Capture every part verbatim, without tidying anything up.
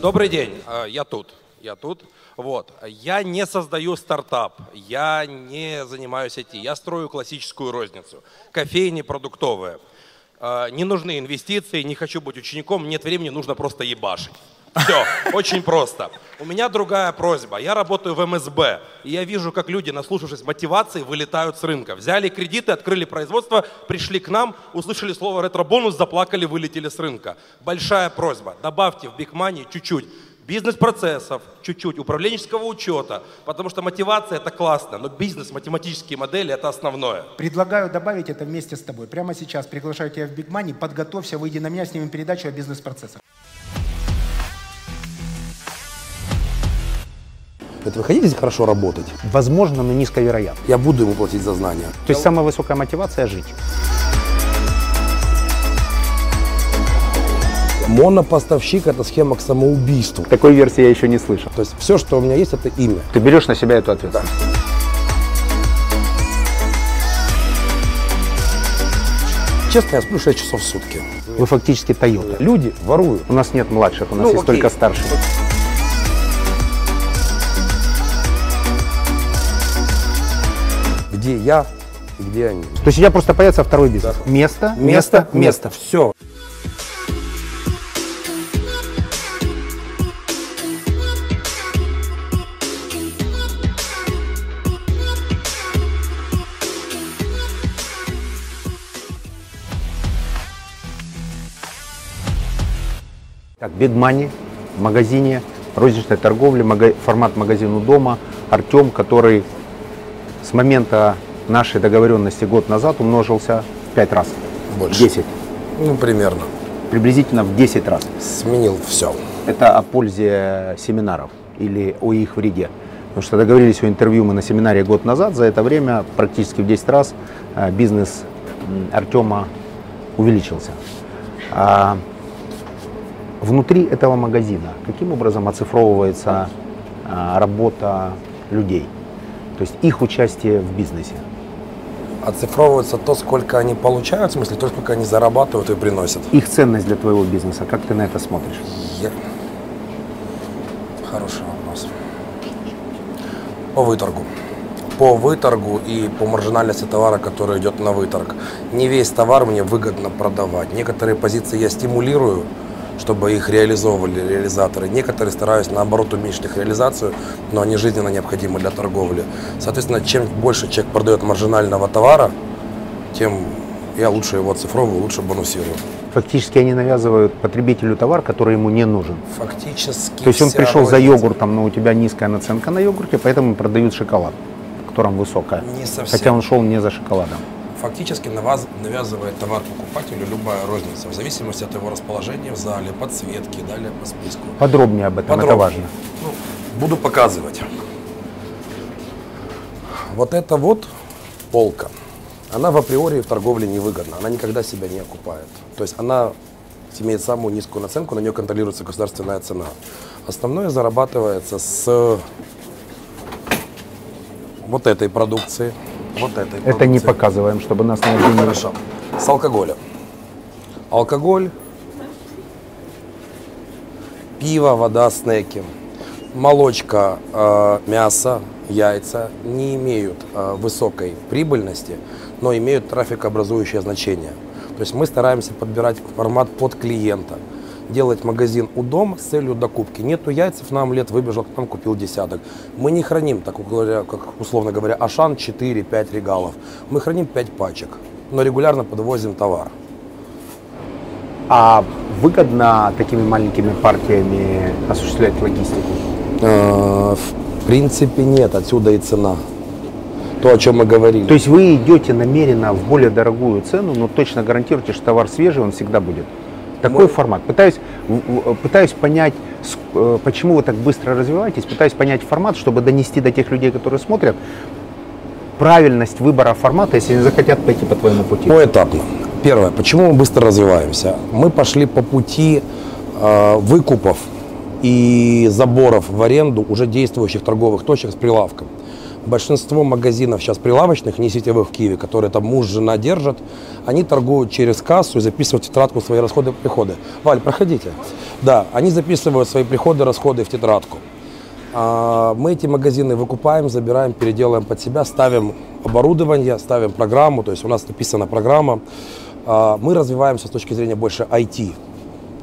Добрый день, я тут, я тут. Вот. Я не создаю стартап, я не занимаюсь ай ти, я строю классическую розницу, кофейни продуктовые. Не нужны инвестиции, не хочу быть учеником, нет времени, нужно просто ебашить. Все, очень просто. У меня другая просьба. Я работаю в эм эс бэ, и я вижу, как люди, наслушавшись мотивации, вылетают с рынка. Взяли кредиты, открыли производство, пришли к нам, услышали слово ретро-бонус, заплакали, вылетели с рынка. Большая просьба. Добавьте в Big Money чуть-чуть бизнес-процессов, чуть-чуть управленческого учета, потому что мотивация – это классно, но бизнес, математические модели – это основное. Предлагаю добавить это вместе с тобой. Прямо сейчас приглашаю тебя в Big Money, подготовься, выйди на меня, снимем передачу о бизнес-процессах. Это вы хотите хорошо работать? Возможно, но низкая вероятность. Я буду ему платить за знания. То есть самая высокая мотивация – жить. Монопоставщик – это схема к самоубийству. Такой версии я еще не слышал. То есть все, что у меня есть – это имя. Ты берешь на себя эту ответственность? Да. Честно, я сплю шесть часов в сутки. Вы фактически Toyota. Люди воруют. У нас нет младших, у нас ну, есть окей. только старших. Где я и где они. То есть у тебя просто появится второй бизнес. Да. Место, место, место, место. Все. Так, Big Money в магазине розничной торговли, мага... формат магазин у дома. Артем, который... С момента нашей договоренности год назад умножился в пять раз. Больше. десять. Ну, примерно. Приблизительно в десять раз. Сменил все. Это о пользе семинаров или о их вреде. Потому что договорились о интервью мы на семинаре год назад. За это время практически в десять раз бизнес Артема увеличился. А внутри этого магазина каким образом оцифровывается работа людей? То есть их участие в бизнесе. Оцифровывается то, сколько они получают, в смысле, то, сколько они зарабатывают и приносят. Их ценность для твоего бизнеса, как ты на это смотришь? Я... Хороший вопрос. По выторгу. По выторгу и по маржинальности товара, который идет на выторг. Не весь товар мне выгодно продавать. Некоторые позиции я стимулирую, чтобы их реализовывали реализаторы. Некоторые стараюсь, наоборот, уменьшить их реализацию, но они жизненно необходимы для торговли. Соответственно, чем больше человек продает маржинального товара, тем я лучше его оцифровываю, лучше бонусирую. Фактически они навязывают потребителю товар, который ему не нужен. Фактически. То есть он пришел за йогуртом, но у тебя низкая наценка на йогурте, поэтому продают шоколад, в котором высокая. Не совсем. Хотя он шел не за шоколадом. Фактически на вас навязывает товар покупателю любая розница, в зависимости от его расположения в зале, подсветки и далее по списку. Подробнее об этом, Подробнее. это важно. Ну, буду показывать. Вот эта вот полка, она в априори в торговле невыгодна, она никогда себя не окупает. То есть она имеет самую низкую наценку, на нее контролируется государственная цена. Основное зарабатывается с вот этой продукции. Вот этой продукции. Это не показываем, чтобы нас не обвинили. Хорошо. С алкоголя. Алкоголь, пиво, вода, снеки, молочка, э, мясо, яйца не имеют э, высокой прибыльности, но имеют трафикообразующее значение. То есть мы стараемся подбирать формат под клиента. Делать магазин у дома с целью докупки. Нету яйцев, на омлет выбежал, там купил десяток. Мы не храним, так как, условно говоря, Ашан четыре-пять регалов. Мы храним пять пачек, но регулярно подвозим товар. А выгодно такими маленькими партиями осуществлять логистику? Э-э, в принципе, нет. Отсюда и цена. То, о чем мы говорили. То есть вы идете намеренно в более дорогую цену, но точно гарантируете, что товар свежий, он всегда будет? Такой формат. Пытаюсь, пытаюсь понять, почему вы так быстро развиваетесь, пытаюсь понять формат, чтобы донести до тех людей, которые смотрят, правильность выбора формата, если они захотят пойти по твоему пути. Поэтапно. Первое. Почему мы быстро развиваемся? Мы пошли по пути э, выкупов и заборов в аренду уже действующих торговых точек с прилавком. Большинство магазинов сейчас прилавочных, не сетевых в Киеве, которые там муж, жена держат, они торгуют через кассу и записывают в тетрадку свои расходы и приходы. Валь, проходите. Да, они записывают свои приходы, расходы в тетрадку. А мы эти магазины выкупаем, забираем, переделаем под себя, ставим оборудование, ставим программу, то есть у нас написана программа. А мы развиваемся с точки зрения больше ай ти.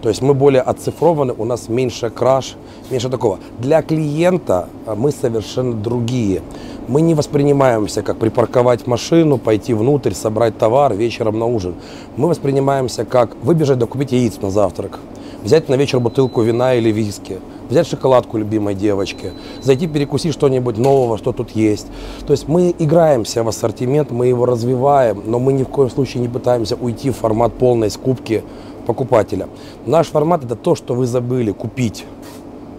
То есть мы более оцифрованы, у нас меньше краш, меньше такого. Для клиента мы совершенно другие. Мы не воспринимаемся как припарковать машину, пойти внутрь, собрать товар вечером на ужин. Мы воспринимаемся как выбежать, докупить яиц на завтрак, взять на вечер бутылку вина или виски, взять шоколадку любимой девочки, зайти перекусить что-нибудь нового, что тут есть. То есть мы играемся в ассортимент, мы его развиваем, но мы ни в коем случае не пытаемся уйти в формат полной скупки покупателя. Наш формат – это то, что вы забыли купить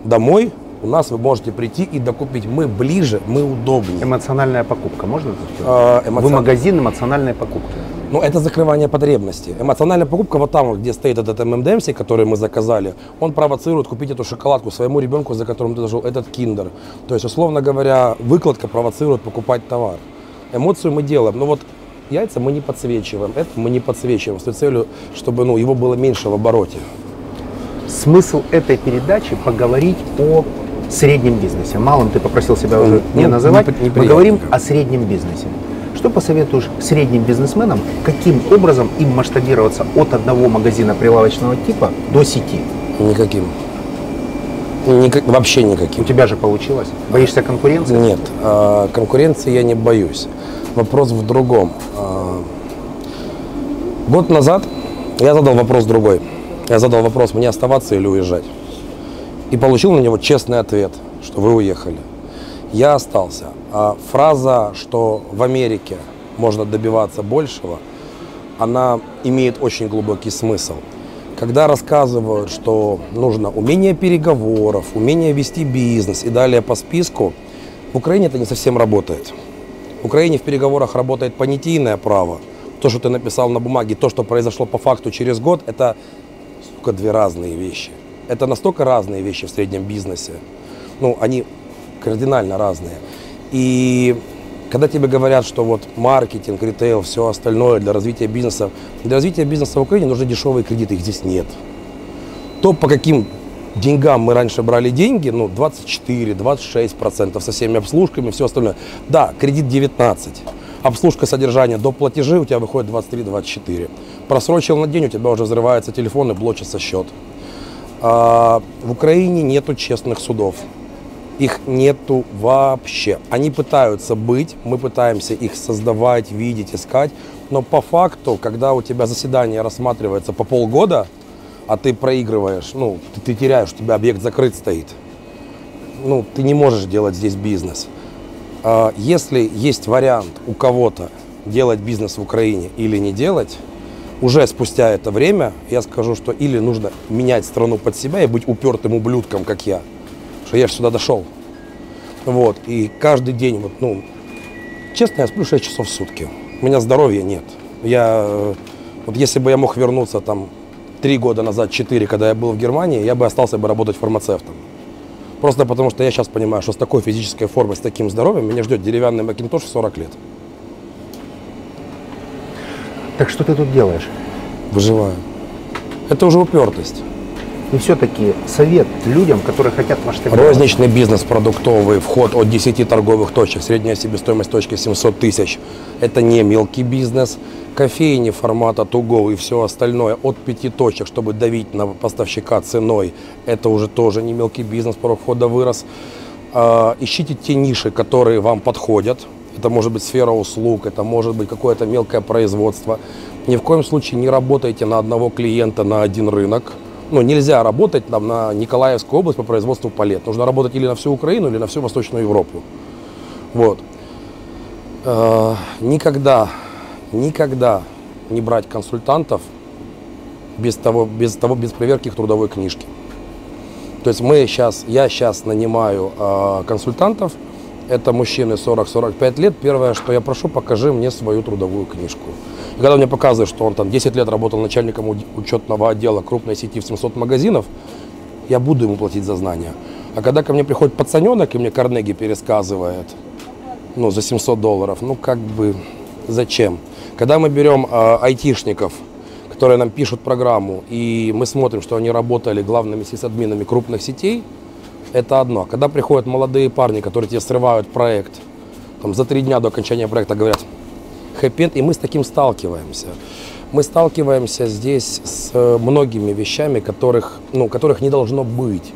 домой, у нас вы можете прийти и докупить. Мы ближе, мы удобнее. Эмоциональная покупка, можно? А, эмоцион... Вы магазин эмоциональной покупки. Ну, это закрывание потребностей. Эмоциональная покупка, вот там, где стоит этот эм энд эмс, который мы заказали, он провоцирует купить эту шоколадку своему ребенку, за которым ты дожил, этот киндер. То есть, условно говоря, выкладка провоцирует покупать товар. Эмоцию мы делаем. Но вот яйца мы не подсвечиваем, это мы не подсвечиваем, с целью, чтобы ну, его было меньше в обороте. Смысл этой передачи – поговорить о среднем бизнесе. Малым ты попросил себя уже ну, не называть, не, мы говорим о среднем бизнесе. Что посоветуешь средним бизнесменам, каким образом им масштабироваться от одного магазина прилавочного типа до сети? Никаким. Никак, вообще никаким. У тебя же получилось. Боишься конкуренции? Нет, конкуренции я не боюсь. Вопрос в другом. Год назад я задал вопрос другой. Я задал вопрос, мне оставаться или уезжать. И получил на него честный ответ, что вы уехали. Я остался. А фраза, что в Америке можно добиваться большего, она имеет очень глубокий смысл. Когда рассказывают, что нужно умение переговоров, умение вести бизнес и далее по списку, в Украине это не совсем работает. В Украине в переговорах работает понятийное право. То, что ты написал на бумаге, то, что произошло по факту через год, это только две разные вещи. Это настолько разные вещи в среднем бизнесе. Ну, они кардинально разные. И когда тебе говорят, что вот маркетинг, ритейл, все остальное для развития бизнеса, для развития бизнеса в Украине нужны дешевые кредиты, их здесь нет. То, по каким деньгам мы раньше брали деньги, ну, двадцать четыре — двадцать шесть процентов со всеми обслужками, все остальное. Да, кредит девятнадцать, обслужка содержания до платежей у тебя выходит двадцать три — двадцать четыре. Просрочил на день, у тебя уже взрывается телефон и блочится счет. А в Украине нету честных судов. Их нету вообще. Они пытаются быть, мы пытаемся их создавать, видеть, искать. Но по факту, когда у тебя заседание рассматривается по полгода, а ты проигрываешь, ну, ты, ты теряешь, у тебя объект закрыт стоит. Ну, ты не можешь делать здесь бизнес. Если есть вариант у кого-то делать бизнес в Украине или не делать, уже спустя это время я скажу, что или нужно менять страну под себя и быть упертым ублюдком, как я, что я же сюда дошел. Вот. И каждый день, вот, ну, честно, я сплю шесть часов в сутки. У меня здоровья нет. Я, вот если бы я мог вернуться там три года назад, четыре, когда я был в Германии, я бы остался бы работать фармацевтом. Просто потому, что я сейчас понимаю, что с такой физической формой, с таким здоровьем меня ждет деревянный макинтош в сорок лет. Так что ты тут делаешь? Выживаю. Это уже упертость. И все-таки совет людям, которые хотят масштабировать. Розничный бизнес продуктовый, вход от десяти торговых точек, средняя себестоимость точки семьсот тысяч. Это не мелкий бизнес. Кофейни формата to-go и все остальное от пяти точек, чтобы давить на поставщика ценой, это уже тоже не мелкий бизнес, порог входа вырос. Ищите те ниши, которые вам подходят. Это может быть сфера услуг, это может быть какое-то мелкое производство. Ни в коем случае не работайте на одного клиента, на один рынок. Ну, нельзя работать там, на Николаевскую область по производству палет. Нужно работать или на всю Украину, или на всю Восточную Европу. Вот. Э-э- никогда, никогда не брать консультантов без того, без того, без проверки их трудовой книжки. То есть мы сейчас, я сейчас нанимаю э- консультантов. Это мужчины сорок — сорок пять лет. Первое, что я прошу, покажи мне свою трудовую книжку. И когда он мне показывает, что он там десять лет работал начальником учетного отдела крупной сети в семьсот магазинов, я буду ему платить за знания. А когда ко мне приходит пацаненок и мне Карнеги пересказывает, ну, за семьсот долларов. Ну, как бы, зачем? Когда мы берем э, айтишников, которые нам пишут программу, и мы смотрим, что они работали главными сисадминами крупных сетей, это одно. Когда приходят молодые парни, которые тебе срывают проект, там, за три дня до окончания проекта говорят хэппи-энд, и мы с таким сталкиваемся. Мы сталкиваемся здесь с многими вещами, которых, ну, которых не должно быть.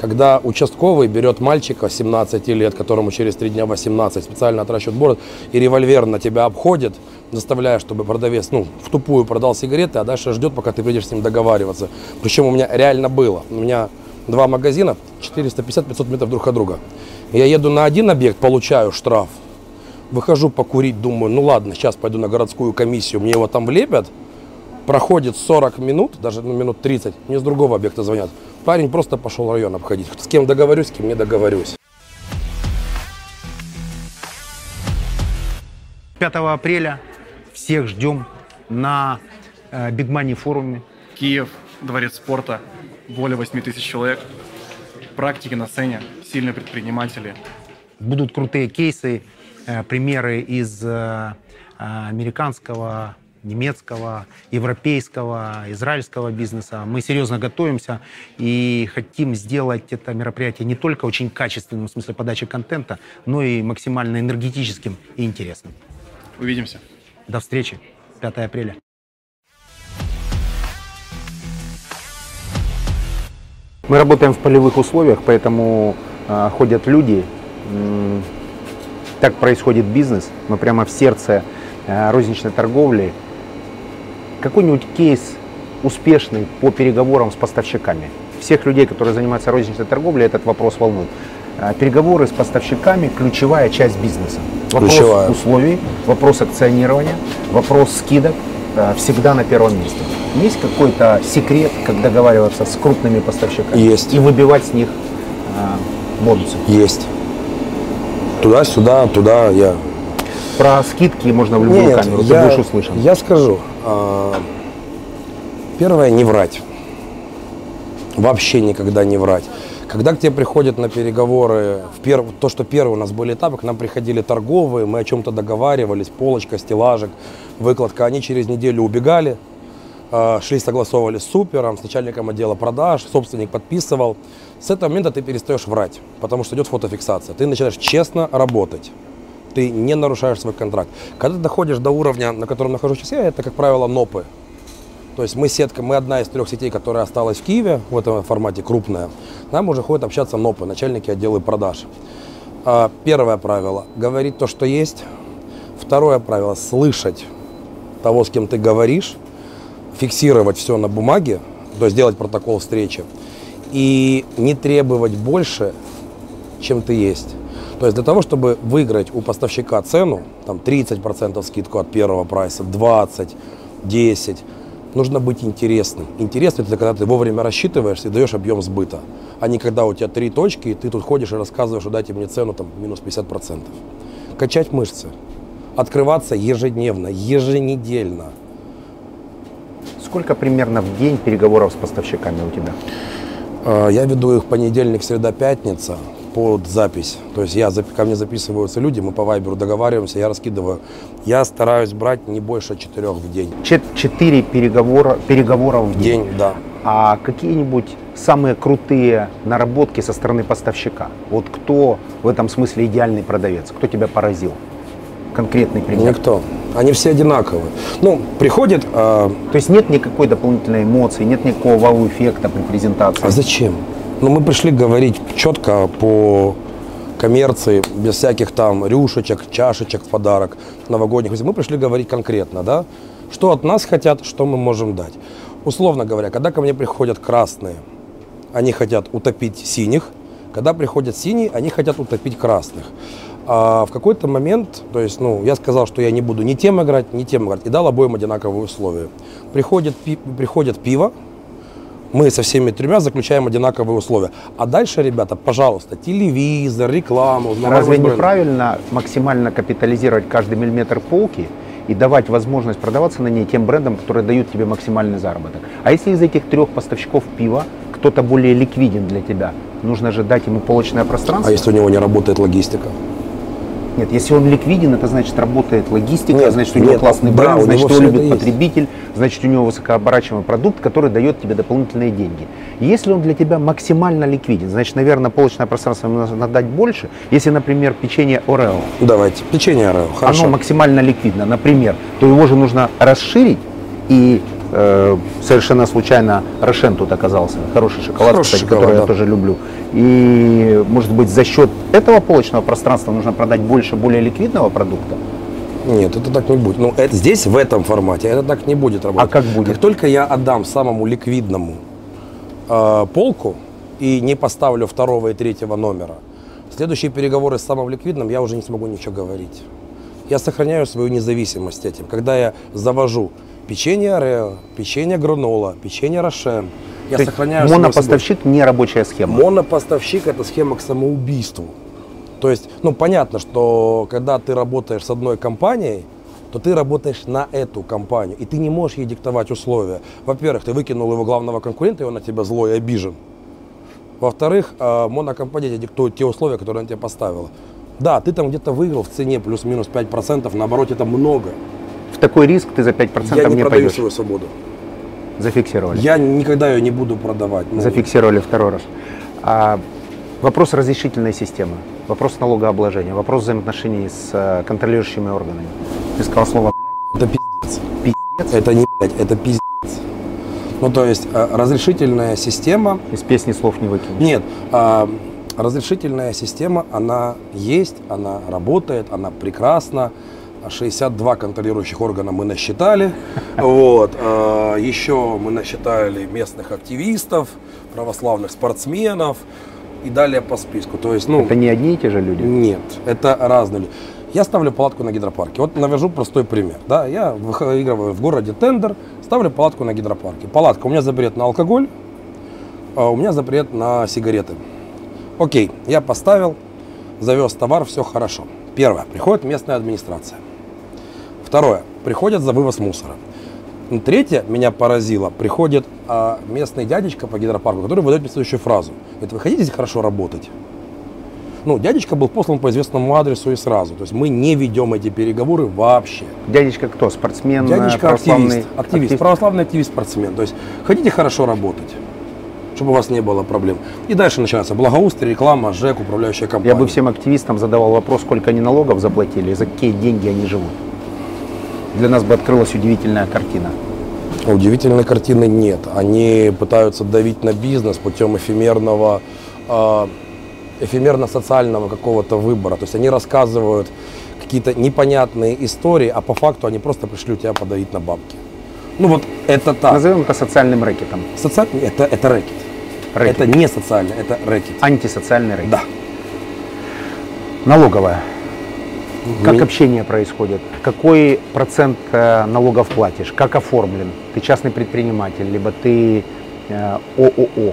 Когда участковый берет мальчика семнадцати лет, которому через три дня восемнадцать, специально отращивает бороду, и револьвер на тебя обходит, заставляя, чтобы продавец, ну, в тупую продал сигареты, а дальше ждет, пока ты придешь с ним договариваться. Причем у меня реально было. У меня два магазина, четыреста пятьдесят — пятьсот метров друг от друга. Я еду на один объект, получаю штраф. Выхожу покурить, думаю, ну ладно, сейчас пойду на городскую комиссию, мне его там влепят. Проходит сорок минут, даже ну, минут тридцать, мне с другого объекта звонят. Парень просто пошел район обходить. С кем договорюсь, с кем не договорюсь. пятого апреля всех ждем на Big Money форуме. Киев, дворец спорта, более восьми тысяч человек. Практики на сцене, сильные предприниматели. Будут крутые кейсы. Примеры из американского, немецкого, европейского, израильского бизнеса. Мы серьезно готовимся и хотим сделать это мероприятие не только очень качественным в смысле подачи контента, но и максимально энергетическим и интересным. Увидимся. До встречи. пятого апреля. Мы работаем в полевых условиях, поэтому э, ходят люди. Э, Так происходит бизнес. Мы прямо в сердце э, розничной торговли. Какой-нибудь кейс успешный по переговорам с поставщиками. Всех людей, которые занимаются розничной торговлей, этот вопрос волнует. Э, переговоры с поставщиками – ключевая часть бизнеса. Вопрос ключевая. Условий, вопрос акционирования, вопрос скидок э, всегда на первом месте. Есть какой-то секрет, как договариваться с крупными поставщиками? Есть. И выбивать с них э, бонусы? Есть. Туда-сюда, туда я. Про скидки можно в любую камеру, ты будешь услышан. Я скажу, первое, не врать. Вообще никогда не врать. Когда к тебе приходят на переговоры, в перв... то, что первые у нас были этапы, к нам приходили торговые, мы о чем-то договаривались, полочка, стеллажик, выкладка, они через неделю убегали, шли, согласовывали с супером, с начальником отдела продаж, собственник подписывал. С этого момента ты перестаешь врать, потому что идет фотофиксация. Ты начинаешь честно работать, ты не нарушаешь свой контракт. Когда ты доходишь до уровня, на котором нахожусь сейчас я, это, как правило, НОПы. То есть мы сетка, мы одна из трех сетей, которая осталась в Киеве, в этом формате крупная. Нам уже ходят общаться НОПы, начальники отдела продаж. Первое правило – говорить то, что есть. Второе правило – слышать того, с кем ты говоришь, фиксировать все на бумаге, то есть делать протокол встречи. И не требовать больше, чем ты есть. То есть для того, чтобы выиграть у поставщика цену, там тридцать процентов скидку от первого прайса, двадцать, десять, нужно быть интересным. Интересно это когда ты вовремя рассчитываешь и даешь объем сбыта, а не когда у тебя три точки, и ты тут ходишь и рассказываешь, что дайте мне цену там минус пятьдесят процентов. Качать мышцы, открываться ежедневно, еженедельно. Сколько примерно в день переговоров с поставщиками у тебя? Я веду их понедельник, среда, пятница под запись. То есть я, ко мне записываются люди, мы по вайберу договариваемся, я раскидываю. Я стараюсь брать не больше четырех в день. Четыре переговора, переговора в день? день да. А какие-нибудь самые крутые наработки со стороны поставщика? Вот кто в этом смысле идеальный продавец? Кто тебя поразил? Конкретный пример? Никто. Они все одинаковые. Ну, приходит... Э... То есть нет никакой дополнительной эмоции, нет никакого вау-эффекта при презентации? А зачем? Ну, мы пришли говорить четко по коммерции, без всяких там рюшечек, чашечек в подарок новогодних. Мы пришли говорить конкретно, да? Что от нас хотят, что мы можем дать. Условно говоря, когда ко мне приходят красные, они хотят утопить синих. Когда приходят синие, они хотят утопить красных. А в какой-то момент, то есть, ну, я сказал, что я не буду ни тем играть, ни тем играть, и дал обоим одинаковые условия. Приходит, пи, приходит пиво, мы со всеми тремя заключаем одинаковые условия. А дальше, ребята, пожалуйста, телевизор, рекламу. Разве неправильно максимально капитализировать каждый миллиметр полки и давать возможность продаваться на ней тем брендам, которые дают тебе максимальный заработок? А если из этих трех поставщиков пива кто-то более ликвиден для тебя, нужно же дать ему полочное пространство? А если у него не работает логистика? Нет, если он ликвиден, это значит, работает логистика, нет, значит, у него нет, классный бренд, да, значит, его любит потребитель, есть. Значит, у него высокооборачиваемый продукт, который дает тебе дополнительные деньги. Если он для тебя максимально ликвиден, значит, наверное, полочное пространство ему нужно дать больше. Если, например, печенье Oreo. Давайте, печенье Oreo, хорошо. Оно максимально ликвидно, например, то его же нужно расширить и... Совершенно случайно Рошен тут оказался. Хороший шоколад, Хороший кстати, шоколад, который да. я тоже люблю. И, может быть, за счет этого полочного пространства нужно продать больше более ликвидного продукта? Нет, это так не будет. Ну, это, здесь, в этом формате, это так не будет работать. А как будет? Как только я отдам самому ликвидному э, полку и не поставлю второго и третьего номера, следующие переговоры с самым ликвидным я уже не смогу ничего говорить. Я сохраняю свою независимость этим. Когда я завожу печенье Орео, печенье Гранола, печенье Рошен. Я То сохраняю монопоставщик не рабочая схема. Монопоставщик – это схема к самоубийству. То есть, ну, понятно, что когда ты работаешь с одной компанией, то ты работаешь на эту компанию, и ты не можешь ей диктовать условия. Во-первых, ты выкинул его главного конкурента, и он на тебя злой и обижен. Во-вторых, монокомпания тебе диктует те условия, которые она тебе поставила. Да, ты там где-то выиграл в цене плюс-минус пять процентов, наоборот, это много. В такой риск ты за пять процентов я не, не продаю свою свободу. Зафиксировали. Я никогда ее не буду продавать. Ну. Зафиксировали второй раз. А, вопрос разрешительной системы, вопрос налогообложения, вопрос взаимоотношений с контролирующими органами. Ты сказал слово «блядь». Это пиздец. Пиздец? Это не блядь, это пиздец. Ну, то есть, разрешительная система… Из песни слов не выкинешь. Нет. А, разрешительная система, она есть, она работает, она прекрасна. шестьдесят два контролирующих органа мы насчитали. Вот. Еще мы насчитали местных активистов, православных спортсменов и далее по списку. То есть, ну, это не одни и те же люди? Нет, это разные люди. Я ставлю палатку на гидропарке. Вот навяжу простой пример. Да, я выигрываю в городе тендер, ставлю палатку на гидропарке. Палатка, у меня запрет на алкоголь, а у меня запрет на сигареты. Окей, я поставил, завез товар, все хорошо. Первое, приходит местная администрация. Второе. Приходят за вывоз мусора. Третье, меня поразило, приходит а, местный дядечка по гидропарку, который выдает мне следующую фразу. Говорит, вы хотите хорошо работать? Ну, дядечка был послан по известному адресу и сразу. То есть мы не ведем эти переговоры вообще. Дядечка кто? Спортсмен? Дядечка православный... активист, активист, активист. Православный активист-спортсмен. То есть хотите хорошо работать? Чтобы у вас не было проблем. И дальше начинается благоустрие, реклама, ЖЭК, управляющая компания. Я бы всем активистам задавал вопрос, сколько они налогов заплатили и за какие деньги они живут. Для нас бы открылась удивительная картина. Удивительной картины нет. Они пытаются давить на бизнес путем эфемерного, э, эфемерно-социального какого-то выбора. То есть они рассказывают какие-то непонятные истории, а по факту они просто пришли у тебя подавить на бабки. Ну вот это так. Назовем это социальным рэкетом. Соци... Это, это рэкет. рэкет. Это не социальный, это рэкет. Антисоциальный рэкет. Да. Налоговая. Ми... Как общение происходит? Какой процент налогов платишь? Как оформлен? Ты частный предприниматель, либо ты э, ООО?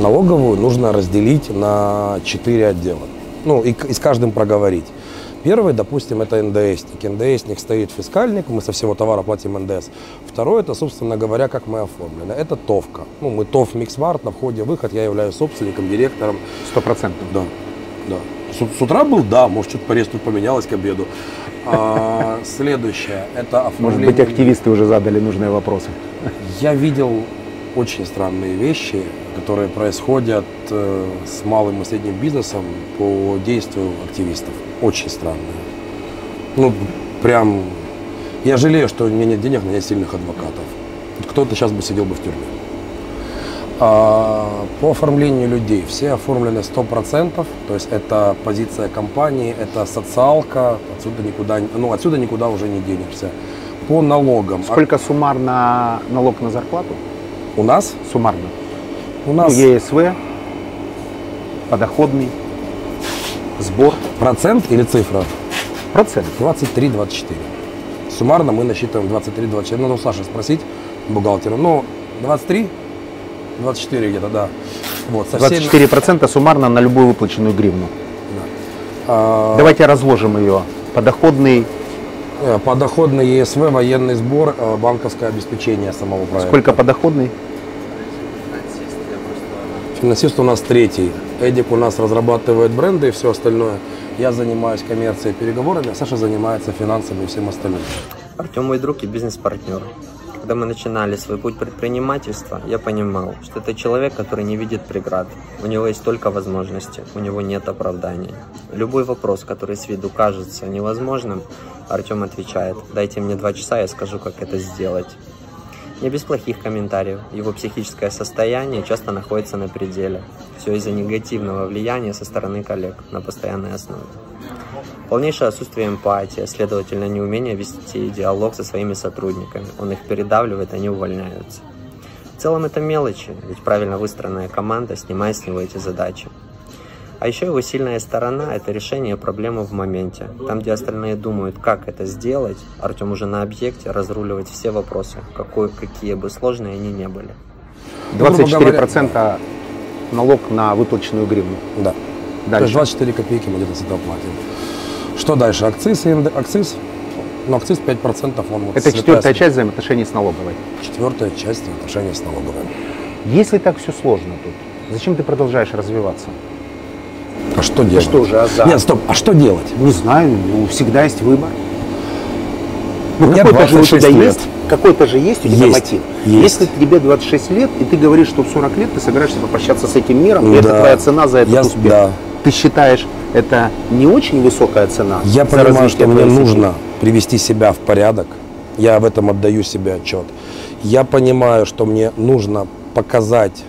Налоговую нужно разделить на четыре отдела. Ну и, и с каждым проговорить. Первый, допустим, это эн дэ эсник. эн дэ эсник стоит фискальник, мы со всего товара платим эн дэ эс. Второй, это, собственно говоря, как мы оформлены. Это ТОВка. Ну, мы ТОВ Миксмарт, на входе выход, я являюсь собственником, директором. Сто процентов? Да. да. С, с утра был, да, может, что-то по ресту поменялось к обеду. А, следующее, это оформление. Может быть, активисты уже задали нужные вопросы. Я видел очень странные вещи, которые происходят э, с малым и средним бизнесом по действию активистов. Очень странные. Ну, прям... Я жалею, что у меня нет денег, но нет сильных адвокатов. Кто-то сейчас бы сидел бы в тюрьме. А, по оформлению людей. Все оформлены сто процентов. То есть это позиция компании, это социалка. Отсюда никуда, ну, отсюда никуда уже не денешься. По налогам. Сколько суммарно налог на зарплату? У нас? Суммарно. У нас ЕСВ, подоходный, сбор. Процент или цифра? Процент. двадцать три двадцать четыре. Суммарно мы насчитываем двадцать три двадцать четыре. Надо у Саши спросить, бухгалтера. Ну, двадцать три двадцать четыре где-то, да. Вот, со двадцать четыре процента всеми... суммарно на любую выплаченную гривну. Да. А... Давайте разложим ее. Подоходный. Подоходный, ЕСВ, военный сбор, банковское обеспечение самого проекта. Сколько подоходный? Финансист у нас третий. Эдик у нас разрабатывает бренды и все остальное. Я занимаюсь коммерцией и переговорами, а Саша занимается финансами и всем остальным. Артем мой друг и бизнес-партнер. Когда мы начинали свой путь предпринимательства, я понимал, что это человек, который не видит преград. У него есть только возможности, у него нет оправданий. Любой вопрос, который с виду кажется невозможным, Артем отвечает: «Дайте мне два часа, я скажу, как это сделать». Не без плохих комментариев, его психическое состояние часто находится на пределе. Все из-за негативного влияния со стороны коллег на постоянной основе. Полнейшее отсутствие эмпатии, следовательно, неумение вести диалог со своими сотрудниками. Он их передавливает, они увольняются. В целом это мелочи, ведь правильно выстроенная команда снимает с него эти задачи. А еще его сильная сторона – это решение проблемы в моменте. Там, где остальные думают, как это сделать, Артем уже на объекте разруливает все вопросы, какой, какие бы сложные они ни были. двадцать четыре процента налог на выплаченную гривну. Да. Дальше. То есть двадцать четыре копейки мы где-то с этого платим. Что дальше? Акциз, акциз? Ну, акциз пять процентов. Он вот это четвертая часть взаимоотношений с налоговой. Четвертая часть взаимоотношений с налоговой. Если так все сложно тут, зачем ты продолжаешь развиваться? А что делать? Что же, а за... Нет, стоп, а что делать? Не знаю, ну, всегда есть выбор. Ну, какой-то же у тебя есть, какой-то же есть у тебя мотив. Если тебе двадцать шесть лет, и ты говоришь, что в сорок лет ты собираешься попрощаться с этим миром, и это твоя цена за этот успех. Да. Ты считаешь, это не очень высокая цена? Я понимаю, что мне нужно привести себя в порядок. Я в этом отдаю себе отчет. Я понимаю, что мне нужно показать,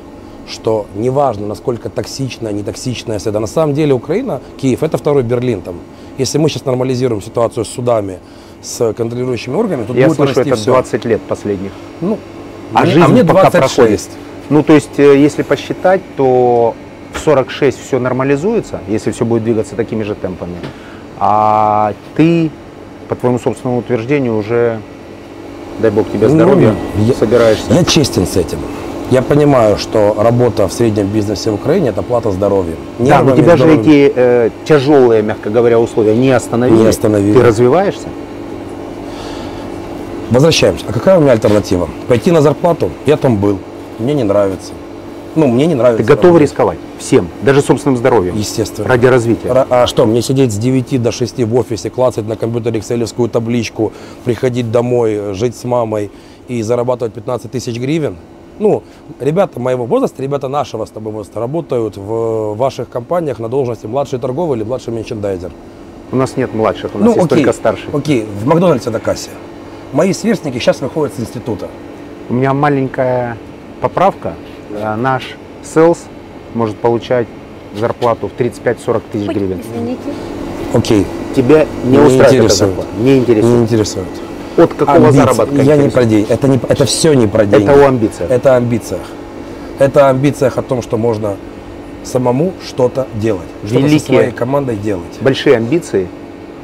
что неважно, насколько токсичная, нетоксичная среда. На самом деле Украина, Киев, это второй Берлин там. Если мы сейчас нормализируем ситуацию с судами, с контролирующими органами, тут я будет слышу, это все. двадцать лет последних. Ну, а мне, жизнь а мне пока проходит. Ну, то есть, если посчитать, то в сорок шесть все нормализуется, если все будет двигаться такими же темпами. А ты, по твоему собственному утверждению, уже, дай бог тебе здоровья, ну, собираешься. Я, я честен с этим. Я понимаю, что работа в среднем бизнесе в Украине – это плата здоровья. Да, но тебя здоровьем. же эти э, тяжелые, мягко говоря, условия не остановили. Не остановили. Ты развиваешься? Возвращаемся. А какая у меня альтернатива? Пойти на зарплату? Я там был. Мне не нравится. Ну, мне не нравится. Ты готов рисковать всем, даже собственным здоровьем? Естественно. Ради развития? Р а что, мне сидеть с девяти до шести в офисе, клацать на компьютере экселевскую табличку, приходить домой, жить с мамой и зарабатывать пятнадцать тысяч гривен? Ну, ребята моего возраста, ребята нашего с тобой возраста работают в ваших компаниях на должности младший торговый или младший мерчендайзер. У нас нет младших, у нас ну, есть окей, только старший. Окей, в Макдональдсе на кассе. Мои сверстники сейчас выходят с института. У меня маленькая поправка. Наш селс может получать зарплату в тридцать пять — сорок тысяч гривен. Извините. Окей. Тебя не, не устраивает зарплата? Не интересует. Не интересует. От какого Амбиции. заработка? Я не про деньги. Это, не, это все не про деньги. Это о амбициях. Это о амбициях. Это о амбициях о том, что можно самому что-то делать. Что-то со своей командой делать. Большие амбиции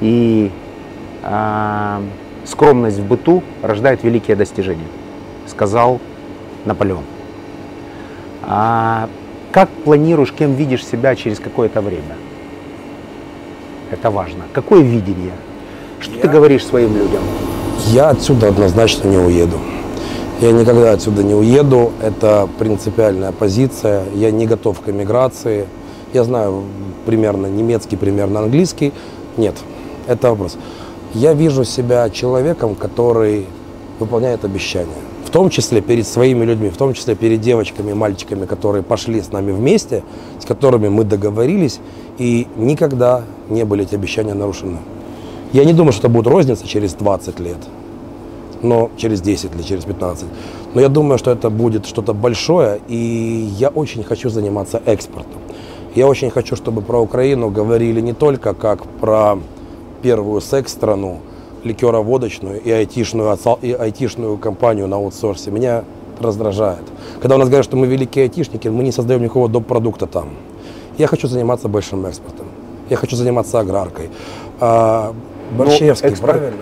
и а, скромность в быту рождает великие достижения, сказал Наполеон. А как планируешь, кем видишь себя через какое-то время? Это важно. Какое видение? Что Я... ты говоришь своим людям? Я отсюда однозначно не уеду. Я никогда отсюда не уеду. Это принципиальная позиция. Я не готов к эмиграции. Я знаю примерно немецкий, примерно английский. Нет, это вопрос. Я вижу себя человеком, который выполняет обещания. В том числе перед своими людьми, в том числе перед девочками и мальчиками, которые пошли с нами вместе, с которыми мы договорились, и никогда не были эти обещания нарушены. Я не думаю, что это будет розница через двадцать лет, но через десять лет, через пятнадцать. Но я думаю, что это будет что-то большое, и я очень хочу заниматься экспортом. Я очень хочу, чтобы про Украину говорили не только как про первую секс-страну, ликероводочную и айтишную, и айтишную компанию на аутсорсе. Меня раздражает. Когда у нас говорят, что мы великие айтишники, мы не создаем никакого доп. Продукта там. Я хочу заниматься большим экспортом. Я хочу заниматься аграркой. Борщевский, экспорт, правильно?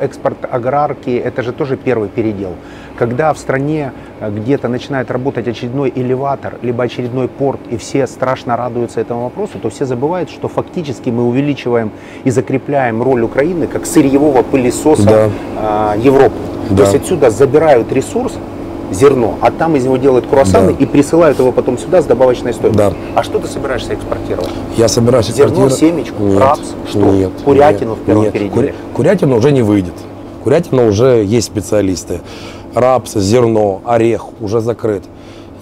Экспорт аграрки – это же тоже первый передел. Когда в стране где-то начинает работать очередной элеватор, либо очередной порт, и все страшно радуются этому вопросу, то все забывают, что фактически мы увеличиваем и закрепляем роль Украины как сырьевого пылесоса, да, Европы. Да. То есть отсюда забирают ресурс, зерно, а там из него делают круассаны, да, и присылают его потом сюда с добавочной стоимостью. Да. А что ты собираешься экспортировать? Я собираюсь экспортировать. Зерно, семечку, нет, рапс, что? Нет, курятину нет, в первом переделе. Курятина уже не выйдет. Курятина уже есть специалисты. Рапс, зерно, орех уже закрыт.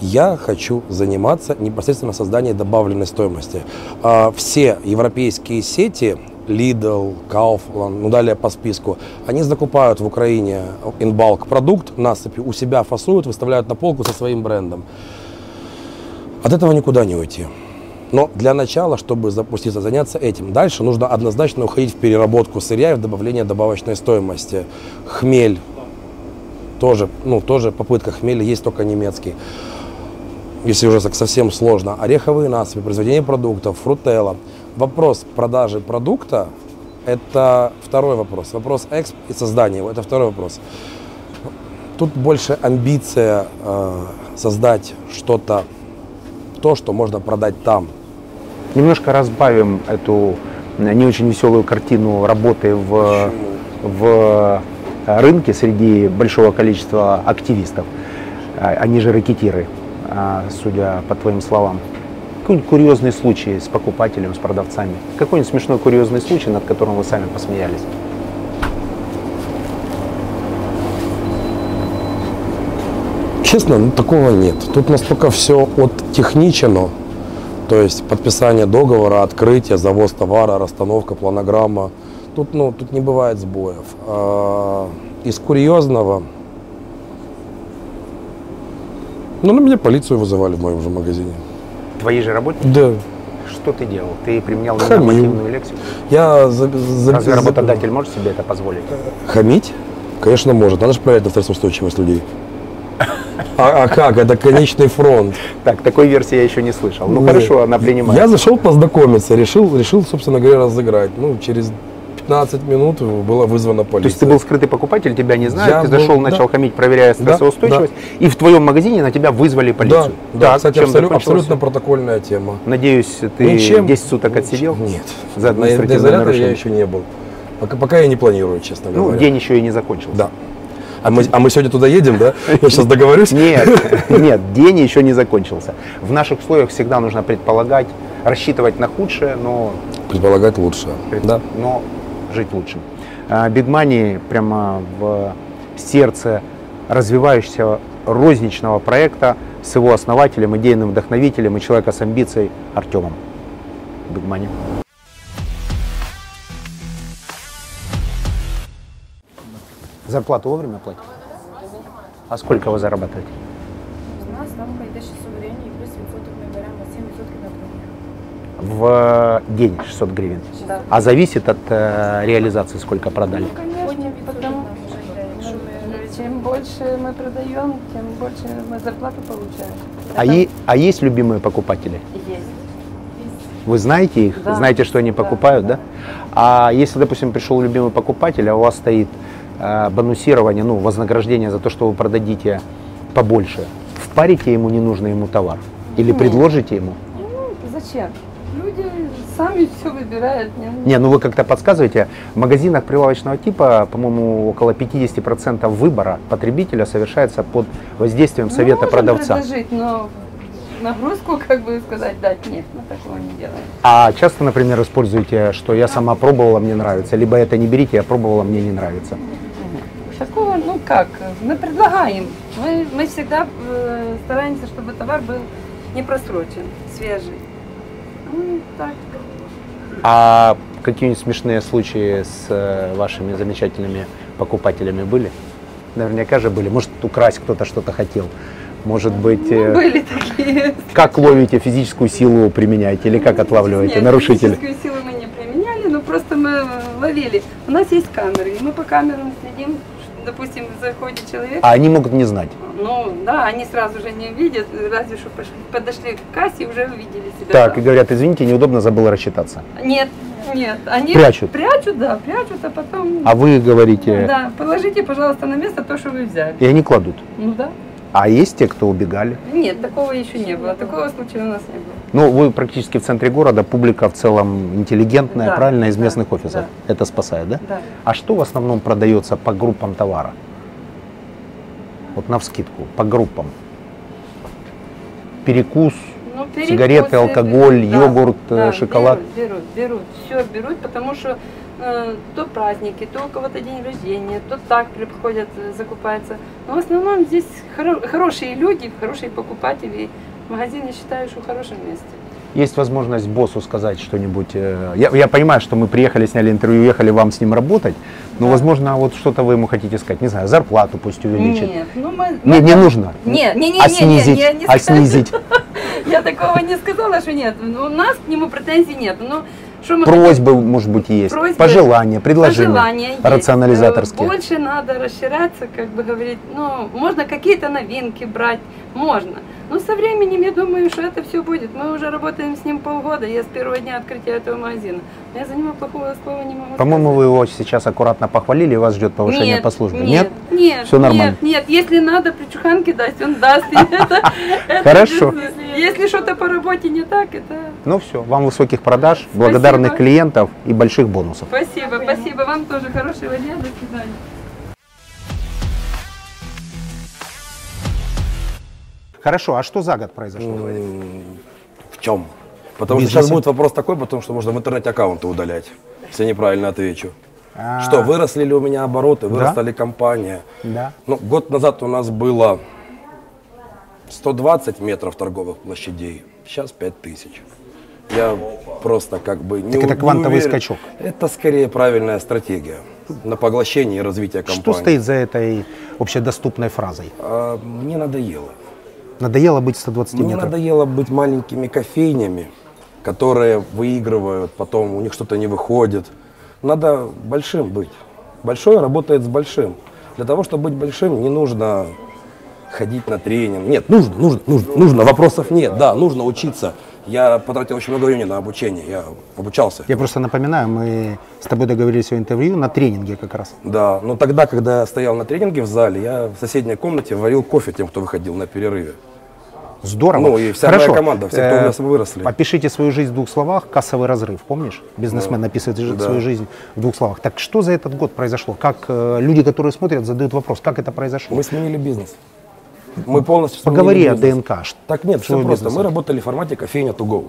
Я хочу заниматься непосредственно созданием добавленной стоимости. Все европейские сети, Lidl, Kaufland, ну далее по списку, они закупают в Украине инбалк продукт, насыпи у себя фасуют, выставляют на полку со своим брендом. От этого никуда не уйти. Но для начала, чтобы запуститься, заняться этим, дальше нужно однозначно уходить в переработку сырья и в добавление добавочной стоимости. Хмель. Тоже, ну, тоже попытка хмеля есть, только немецкий. Если уже так совсем сложно. Ореховые насыпи, произведение продуктов, фрутелла. Вопрос продажи продукта – это второй вопрос. Вопрос экспорта и создания его – это второй вопрос. Тут больше амбиция э, создать что-то, то, что можно продать там. Немножко разбавим эту не очень веселую картину работы в, в рынке среди большого количества активистов. Они же ракетиры, судя по твоим словам. Какой-нибудь курьезный случай с покупателем, с продавцами? Какой-нибудь смешной курьезный случай, над которым вы сами посмеялись? Честно, ну, такого нет. Тут настолько все оттехничено, то есть подписание договора, открытие, завоз товара, расстановка, планограмма. Тут, ну, тут не бывает сбоев. А из курьезного... Ну, на меня полицию вызывали в моем же магазине. Твои же работники? Да. Что ты делал? Ты применял нормативную лексику? Я за, за, Разве за, работодатель за... может себе это позволить? Хамить? Конечно, может. Надо же проверять на стрессоустойчивость людей. А, а как? Это конечный фронт. Так, такой версии я еще не слышал. Ну, ну хорошо, она принимает. Я зашел познакомиться, решил, решил, собственно говоря, разыграть. Ну, через пятнадцать минут была вызвана полиция. То есть ты был скрытый покупатель, тебя не знают, я ты зашел, был, начал да. хамить, проверяя стрессоустойчивость, да, да. и в твоем магазине на тебя вызвали полицию. Да, да, да. Кстати, абсолю, абсолютно протокольная тема. Надеюсь, ты ничем, десять суток отсидел? Нет. За административное нарушение я еще не был. Пока, пока я не планирую, честно ну, говоря. Ну, день еще и не закончился. Да. А мы, а мы сегодня туда едем, да? Я сейчас договорюсь? Нет, нет, день еще не закончился. В наших условиях всегда нужно предполагать, рассчитывать на худшее, но... Предполагать лучшее, пред... да. Но жить лучше. Big Money прямо в сердце развивающегося розничного проекта с его основателем, идейным вдохновителем и человека с амбицией Артемом. Big Money. Зарплату вовремя платите? А сколько вы зарабатываете? В день шестьсот гривен. Да. А зависит от э, реализации, сколько продали? Ну, конечно, потому что чем больше мы продаем, тем больше мы зарплату получаем. А, и, а есть любимые покупатели? Есть. Вы знаете их? Да. Знаете, что они покупают, да, да? да? А если, допустим, пришел любимый покупатель, а у вас стоит бонусирование, ну, вознаграждение за то, что вы продадите побольше, впарите ему ненужный ему товар или Нет. предложите ему? Ну, зачем? Люди сами все выбирают. Не, ну вы как-то подсказываете, в магазинах прилавочного типа, по-моему, около пятьдесят процентов выбора потребителя совершается под воздействием совета ну, продавца. Предложить, но нагрузку, как бы сказать, дать нет, мы такого не делаем. А часто, например, используете, что я сама пробовала, мне нравится, либо это не берите, я пробовала, мне не нравится? Такого, ну как, мы предлагаем. Мы, мы всегда э, стараемся, чтобы товар был не просрочен, свежий. Ну, так. А какие-нибудь смешные случаи с э, вашими замечательными покупателями были? Наверняка же были. Может, украсть кто-то что-то хотел. Может быть, ну, были такие. Как ловите, физическую силу применяете или как отлавливаете нарушителей? Физическую силу мы не применяли, но просто мы ловили. У нас есть камеры, и мы по камерам следим. Допустим, заходит человек. А они могут не знать. Ну да, они сразу же не видят, разве что подошли к кассе и уже увидели себя. Так, там. И говорят, извините, неудобно, забыл рассчитаться. Нет, нет, они прячут. Прячут, да, прячут, а потом... А вы говорите... Ну, да, положите, пожалуйста, на место то, что вы взяли. И они кладут? Ну да. А есть те, кто убегали? Нет, такого еще не было, такого случая у нас не было. Ну, вы практически в центре города, публика в целом интеллигентная, да, правильно, из да, местных офисов. Да. Это спасает, да? Да. А что в основном продается по группам товара? вот навскидку, по группам? Перекус, ну, перекус сигареты, алкоголь, берут, йогурт, да, шоколад? Берут, берут, берут, все берут, потому что э, то праздники, то у кого-то день рождения, то так приходят, закупаются. Но в основном здесь хоро хорошие люди, хорошие покупатели. Магазин, я считаю, что в хорошем месте. Есть возможность боссу сказать что-нибудь? Я, я понимаю, что мы приехали, сняли интервью, ехали вам с ним работать, но, да, возможно, вот что-то вы ему хотите сказать. Не знаю, зарплату пусть увеличит. Нет, ну мы... Не, не нужно. Нет, не, не, а не, снизить, не, я не а снизить. Я такого не сказала, что нет. У нас к нему претензий нет. Просьбы, может быть, есть. Пожелания, предложения. Рационализаторские. Больше надо расширяться, как бы говорить. Ну, можно какие-то новинки брать. Можно. Но со временем, я думаю, что это все будет. Мы уже работаем с ним полгода, я с первого дня открытия этого магазина. Я за него плохого слова не могу. По-моему, вы его сейчас аккуратно похвалили, и вас ждет повышение, нет, по службе. Нет, нет, все нормально. Нет, нет, если надо причуханки дать, он даст. Хорошо. Если что-то по работе не так, это... Ну все, вам высоких продаж, благодарных клиентов и больших бонусов. Спасибо, спасибо, вам тоже хорошего дня, до свидания. Хорошо, а что за год произошло? В чем? Потому что сейчас будет вопрос такой, потому что можно в интернете аккаунты удалять. Если неправильно отвечу. А -а -а. Что, выросли ли у меня обороты, выросла, да, ли компания? Да. Ну, год назад у нас было сто двадцать метров торговых площадей, сейчас пять тысяч. Я просто как бы не так это квантовый уверен. Скачок. Это скорее правильная стратегия на поглощение и развитие компании. Что стоит за этой общедоступной фразой? А, мне надоело. Надоело быть сто двадцать метров? Мне надоело быть маленькими кофейнями, которые выигрывают, потом у них что-то не выходит. Надо большим быть. Большой работает с большим. Для того, чтобы быть большим, не нужно ходить на тренинг. Нет, нужно, нужно, нужно, нужно. Вопросов нет, да, нужно учиться. Я потратил очень много времени на обучение, я обучался. Я просто напоминаю, мы с тобой договорились о интервью на тренинге как раз. Да, но тогда, когда я стоял на тренинге в зале, я в соседней комнате варил кофе тем, кто выходил на перерыве. Здорово. Ну и вся Хорошо. моя команда, все, кто у нас выросли. Опишите свою жизнь в двух словах. Кассовый разрыв, помнишь? Бизнесмен да. описывает да. свою жизнь в двух словах. Так что за этот год произошло? Как люди, которые смотрят, задают вопрос, как это произошло? Мы сменили бизнес. Мы полностью Поговори о ДНК. Так нет, все просто. Мы работали в формате кофейня to go.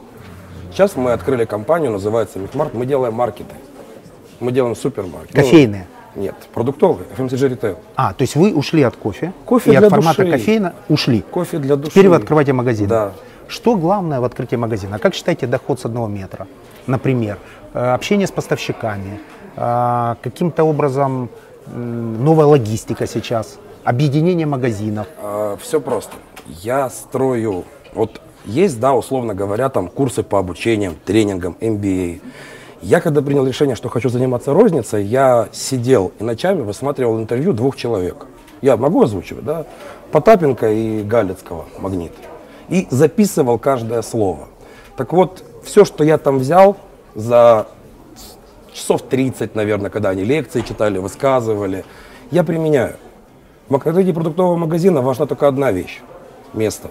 Сейчас мы открыли компанию, называется Микмарт. Мы делаем маркеты. Мы делаем супермаркеты. Кофейные? Ну, нет, продуктовые, эф эм си джи ритейл. А, то есть вы ушли от кофе, кофе и от формата души. кофейна ушли. Кофе для души. Теперь вы открываете магазин. Да. Что главное в открытии магазина? Как считаете доход с одного метра? Например, общение с поставщиками, каким-то образом новая логистика сейчас. Объединение магазинов. А, все просто. Я строю, вот есть, да, условно говоря, там курсы по обучениям, тренингам, эм би эй. Я когда принял решение, что хочу заниматься розницей, я сидел и ночами высматривал интервью двух человек. Я могу озвучивать, да? Потапенко и Галицкого, Магнит. И записывал каждое слово. Так вот, все, что я там взял за часов тридцать, наверное, когда они лекции читали, высказывали, я применяю. В открытии продуктового магазина важна только одна вещь – место.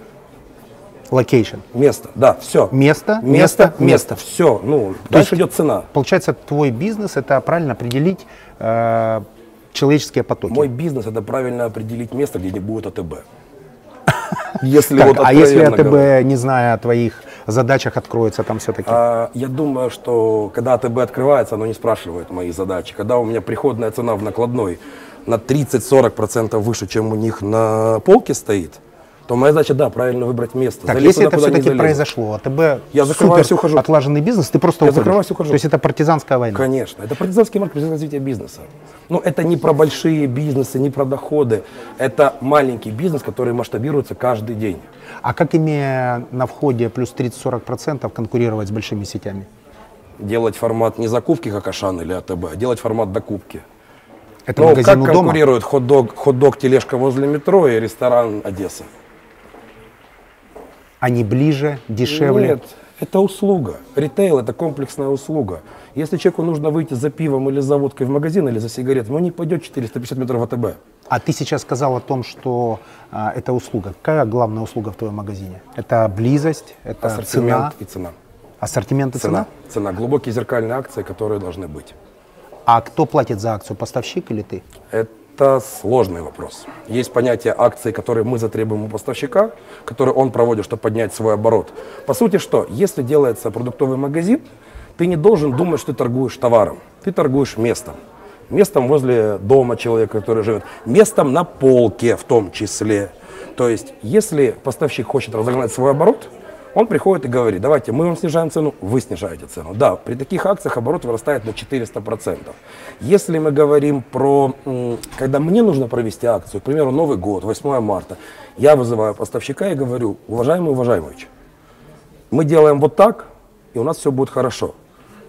Локейшн. Место, да, все. Место, место, место, место. Все, ну, То дальше идет цена. Получается, твой бизнес – это правильно определить э, человеческие потоки. Мой бизнес – это правильно определить место, где не будет АТБ. Если так, вот а если АТБ, говоря, не зная о твоих задачах, откроется там все-таки? А, я думаю, что когда АТБ открывается, оно не спрашивает мои задачи. Когда у меня приходная цена в накладной на тридцать-сорок процентов выше, чем у них на полке стоит, то моя задача, да, правильно выбрать место. Так, залез если туда, это все-таки произошло, АТБ я закрываюсь, ухожу. Отлаженный бизнес, ты просто я уходишь. Закрываюсь, ухожу. То есть это партизанская война? Конечно, это партизанский маркет, партизанское развитие бизнеса. Но это не про большие бизнесы, не про доходы, это маленький бизнес, который масштабируется каждый день. А как, имея на входе плюс тридцать-сорок процентов, конкурировать с большими сетями? Делать формат не закупки, как Ашан или АТБ, а делать формат докупки. Это Но как конкурирует хот-дог, хот-дог, тележка возле метро и ресторан Одесса? Они ближе, дешевле? Нет, это услуга. Ритейл – это комплексная услуга. Если человеку нужно выйти за пивом или за водкой в магазин, или за сигаретами, он не пойдет четыреста пятьдесят метров АТБ. А ты сейчас сказал о том, что а, это услуга. Какая главная услуга в твоем магазине? Это близость, это ассортимент цена? и цена. Ассортимент и цена? Цена. Цена. Глубокие зеркальные акции, которые должны быть. А кто платит за акцию, поставщик или ты? Это Это сложный вопрос. Есть понятие акций, которые мы затребуем у поставщика, которые он проводит, чтобы поднять свой оборот. По сути, что? Если делается продуктовый магазин, ты не должен думать, что ты торгуешь товаром. Ты торгуешь местом. Местом возле дома человека, который живет. Местом на полке в том числе. То есть, если поставщик хочет разогнать свой оборот, он приходит и говорит: давайте мы вам снижаем цену, вы снижаете цену. Да, при таких акциях оборот вырастает на четыреста процентов. Если мы говорим про, когда мне нужно провести акцию, к примеру, Новый год, восьмое марта, я вызываю поставщика и говорю: уважаемый Уважаемович, мы делаем вот так, и у нас все будет хорошо.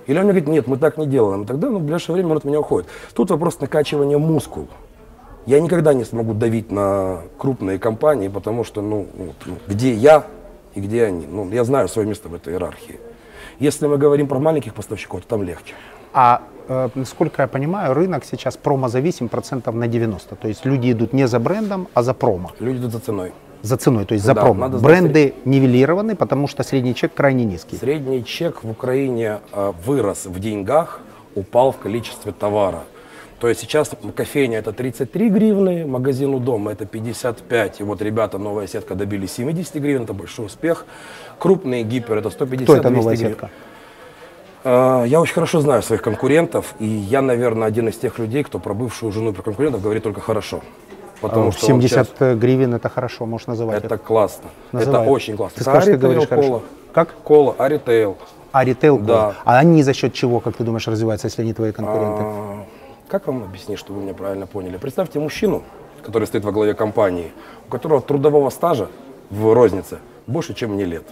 Или он мне говорит: нет, мы так не делаем. Тогда ну, в ближайшее время он от меня уходит. Тут вопрос накачивания мускул. Я никогда не смогу давить на крупные компании, потому что, ну, где я, и где они. Ну, я знаю свое место в этой иерархии. Если мы говорим про маленьких поставщиков, то там легче. А, э, насколько я понимаю, рынок сейчас промо-зависим процентов на девяносто. То есть люди идут не за брендом, а за промо. Люди идут за ценой. За ценой, то есть за да, промо. Бренды нивелированы, потому что средний чек крайне низкий. Средний чек в Украине э, вырос в деньгах, упал в количестве товара. То есть сейчас кофейня это тридцать три гривны, магазин у дома это пятьдесят пять. И вот ребята, новая сетка добили семьдесят гривен, это большой успех. Крупные гипер это сто пятьдесят. Кто это новая сетка? Я очень хорошо знаю своих конкурентов, и я, наверное, один из тех людей, кто про бывшую жену и про конкурентов говорит только хорошо. Потому что семьдесят сейчас... гривен это хорошо, можешь называть. Это, это. классно. Называют. Это очень классно. Ты скажешь, ты говоришь хорошо. Как? Кола, а ритейл. А ритейл, да. А они за счет чего, как ты думаешь, развиваются, если они твои конкуренты? А... Как вам объяснить, чтобы вы меня правильно поняли? Представьте мужчину, который стоит во главе компании, у которого трудового стажа в рознице больше, чем мне лет.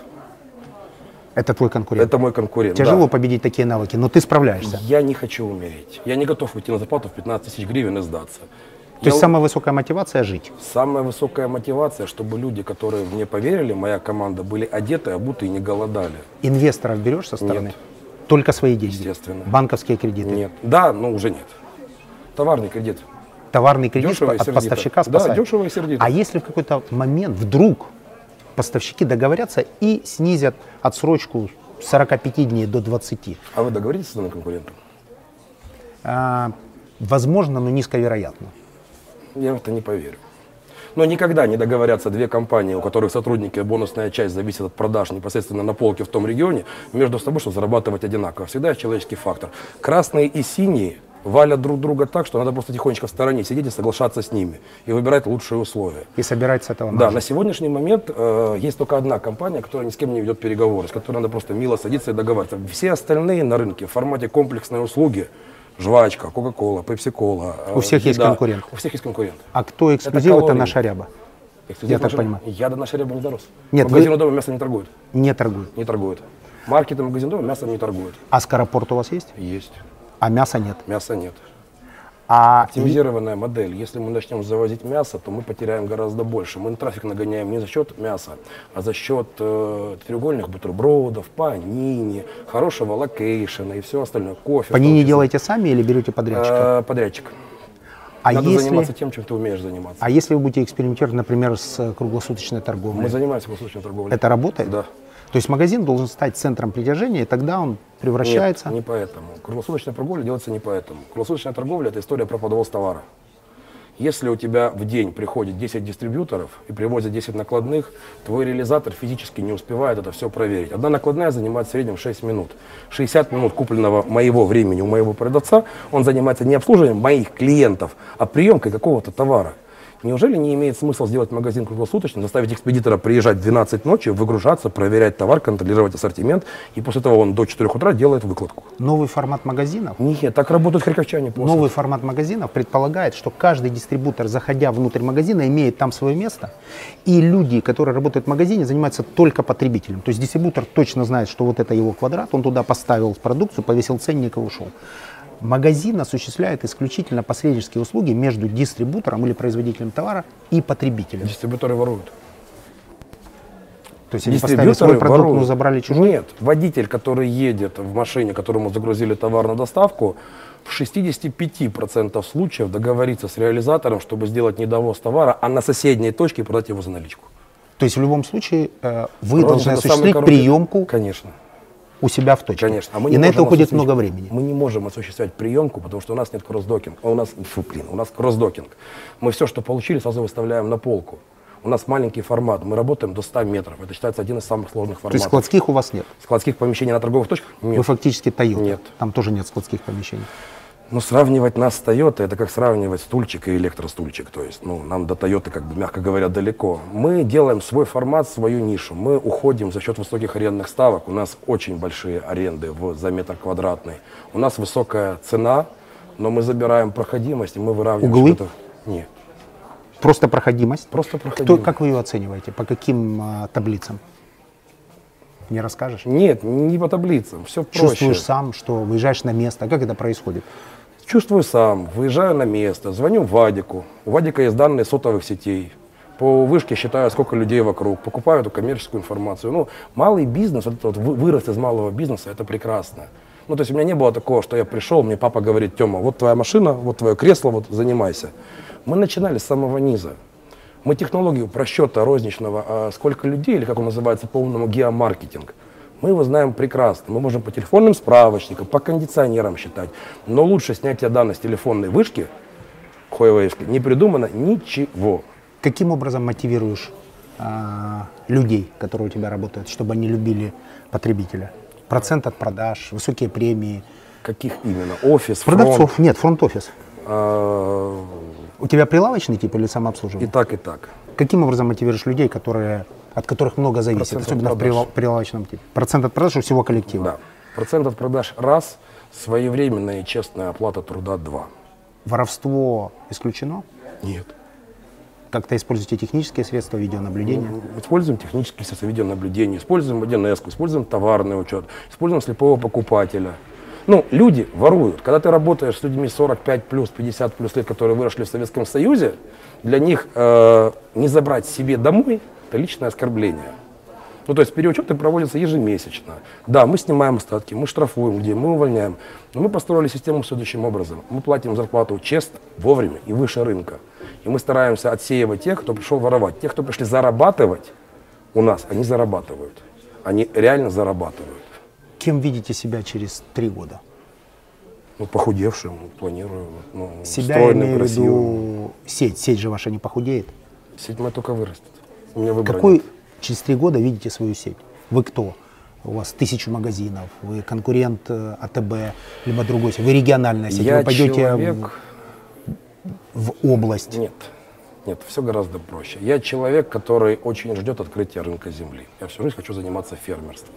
Это твой конкурент? Это мой конкурент, Тяжело да. победить такие навыки, но ты справляешься. Я не хочу умереть. Я не готов уйти на зарплату в пятнадцать тысяч гривен и сдаться. То Я... есть самая высокая мотивация – жить? Самая высокая мотивация, чтобы люди, которые мне поверили, моя команда, были одеты, обуты и не голодали. Инвесторов берешь со стороны? Нет. Только свои деньги? Естественно. Банковские кредиты? Нет. Да, но уже нет. Товарный кредит. Товарный кредит дешево от поставщика спасает. Да, дешево и сердито. А если в какой-то момент вдруг поставщики договорятся и снизят отсрочку с сорока пяти дней до двадцати? А вы договоритесь с новым конкурентом? А, возможно, но низковероятно. Я в это не поверю. Но никогда не договорятся две компании, у которых сотрудники бонусная часть зависит от продаж непосредственно на полке в том регионе, между собой, чтобы зарабатывать одинаково. Всегда есть человеческий фактор. Красные и синие валят друг друга так, что надо просто тихонечко в стороне сидеть и соглашаться с ними, и выбирать лучшие условия. И собирать с этого маржу. Да, на сегодняшний момент э, есть только одна компания, которая ни с кем не ведет переговоры, с которой надо просто мило садиться и договариваться. Все остальные на рынке в формате комплексной услуги, жвачка, Coca-Cola, Pepsi-Cola. У э, всех еда, есть конкурент? У всех есть конкурент. А кто эксклюзив? Это, это наша ряба. Эксклюзив, я так же, понимаю. Я до нашей рябы не дорос. Нет, магазин вы... дома мясо не торгует. Не торгует? Не торгует. Маркеты магазин дома мясо не торгует. А скоропорт у вас есть? Есть. А мяса нет? Мяса нет. А... Активизированная модель. Если мы начнем завозить мясо, то мы потеряем гораздо больше. Мы на трафик нагоняем не за счет мяса, а за счет э, треугольных бутербродов, панини, хорошего локейшена и все остальное. Кофе. Панини делаете сами или берете подрядчика? Э, подрядчик. А Надо если... заниматься тем, чем ты умеешь заниматься. А если вы будете экспериментировать, например, с круглосуточной торговлей? Мы занимаемся круглосуточной торговлей. Это работает? Да. То есть магазин должен стать центром притяжения, и тогда он превращается… Нет, не поэтому. Круглосуточная торговля делается не поэтому. Круглосуточная торговля – это история про подвоз товара. Если у тебя в день приходит десять дистрибьюторов и привозят десять накладных, твой реализатор физически не успевает это все проверить. Одна накладная занимает в среднем шесть минут. шестьдесят минут купленного моего времени у моего продавца, он занимается не обслуживанием моих клиентов, а приемкой какого-то товара. Неужели не имеет смысла сделать магазин круглосуточным, заставить экспедитора приезжать в двенадцать ночи, выгружаться, проверять товар, контролировать ассортимент, и после того он до четырёх утра делает выкладку? Новый формат магазинов? Нет, так работают харьковчане просто. Новый формат магазинов предполагает, что каждый дистрибьютор, заходя внутрь магазина, имеет там свое место, и люди, которые работают в магазине, занимаются только потребителем. То есть дистрибьютор точно знает, что вот это его квадрат, он туда поставил продукцию, повесил ценник и ушел. Магазин осуществляет исключительно посреднические услуги между дистрибьютором или производителем товара и потребителем. Дистрибьюторы воруют. То есть они поставили свой продукт, но забрали чужой? Нет, водитель, который едет в машине, которому загрузили товар на доставку, в шестидесяти пяти процентах случаев договорится с реализатором, чтобы сделать недовоз товара, а на соседней точке продать его за наличку. То есть в любом случае вы должны осуществить приемку? Конечно. у себя в точке. Конечно. А мы не и на это уходит много времени. Мы не можем осуществлять приемку, потому что у нас нет кросс-докинга. У нас, фу, блин, у нас кросс-докинг. Мы все, что получили, сразу выставляем на полку. У нас маленький формат, мы работаем до ста метров. Это считается один из самых сложных форматов. То есть складских у вас нет? Складских помещений на торговых точках нет. Вы фактически Toyota. Нет. Там тоже нет складских помещений. Ну, сравнивать нас с Toyota, это как сравнивать стульчик и электростульчик. То есть, ну, нам до Toyota, как бы, мягко говоря, далеко. Мы делаем свой формат, свою нишу. Мы уходим за счет высоких арендных ставок. У нас очень большие аренды в, за метр квадратный. У нас высокая цена, но мы забираем проходимость, и мы выравниваем. Углы? Что-то... Нет. Просто проходимость? Просто проходимость. Кто, как вы ее оцениваете? По каким а, таблицам? Не расскажешь? Нет, не по таблицам. Все проще. Чувствуешь сам, что выезжаешь на место. Как это происходит? Чувствую сам. Выезжаю на место. Звоню Вадику. У Вадика есть данные сотовых сетей. По вышке считаю, сколько людей вокруг. Покупаю эту коммерческую информацию. Ну, малый бизнес, вот этот вот вырос из малого бизнеса, это прекрасно. Ну, то есть у меня не было такого, что я пришел, мне папа говорит: Тема, вот твоя машина, вот твое кресло, вот занимайся. Мы начинали с самого низа. Мы технологию просчета розничного, а сколько людей, или как он называется по-умному, геомаркетинг, мы его знаем прекрасно. Мы можем по телефонным справочникам, по кондиционерам считать. Но лучше снятие данных с телефонной вышки, хуевеевской, не придумано ничего. Каким образом мотивируешь а, людей, которые у тебя работают, чтобы они любили потребителя? Процент от продаж, высокие премии. Каких именно? Офис, продавцов? Фронт? Нет, фронт-офис. А... У тебя прилавочный тип или самообслуживание? И так, и так. Каким образом мотивируешь людей, которые, от которых много зависит, процент особенно в прила, прилавочном типе? Процент от продаж у всего коллектива? Да. Процент от продаж – раз, своевременная и честная оплата труда – два. Воровство исключено? Нет. Как-то используете технические средства видеонаблюдения? Ну, используем технические средства видеонаблюдения, используем один эс, используем товарный учет, используем слепого покупателя. Ну, люди воруют. Когда ты работаешь с людьми сорок пять плюс, пятьдесят плюс лет, которые выросли в Советском Союзе, для них э, не забрать себе домой – это личное оскорбление. Ну, то есть переучеты проводятся ежемесячно. Да, мы снимаем остатки, мы штрафуем людей, мы увольняем. Но мы построили систему следующим образом. Мы платим зарплату честно, вовремя и выше рынка. И мы стараемся отсеивать тех, кто пришел воровать. Тех, кто пришли зарабатывать у нас, они зарабатывают. Они реально зарабатывают. Кем видите себя через три года? Ну, похудевшим, планирую. Ну, себя имею в виду сеть. Сеть же ваша не похудеет? Сеть моя только вырастет. У меня выбора Какой нет. Через три года видите свою сеть? Вы кто? У вас тысячу магазинов, вы конкурент АТБ, либо другой сеть. Вы региональная сеть. Я вы пойдете человек... в, в область. Нет. Нет, все гораздо проще. Я человек, который очень ждет открытия рынка земли. Я всю жизнь хочу заниматься фермерством.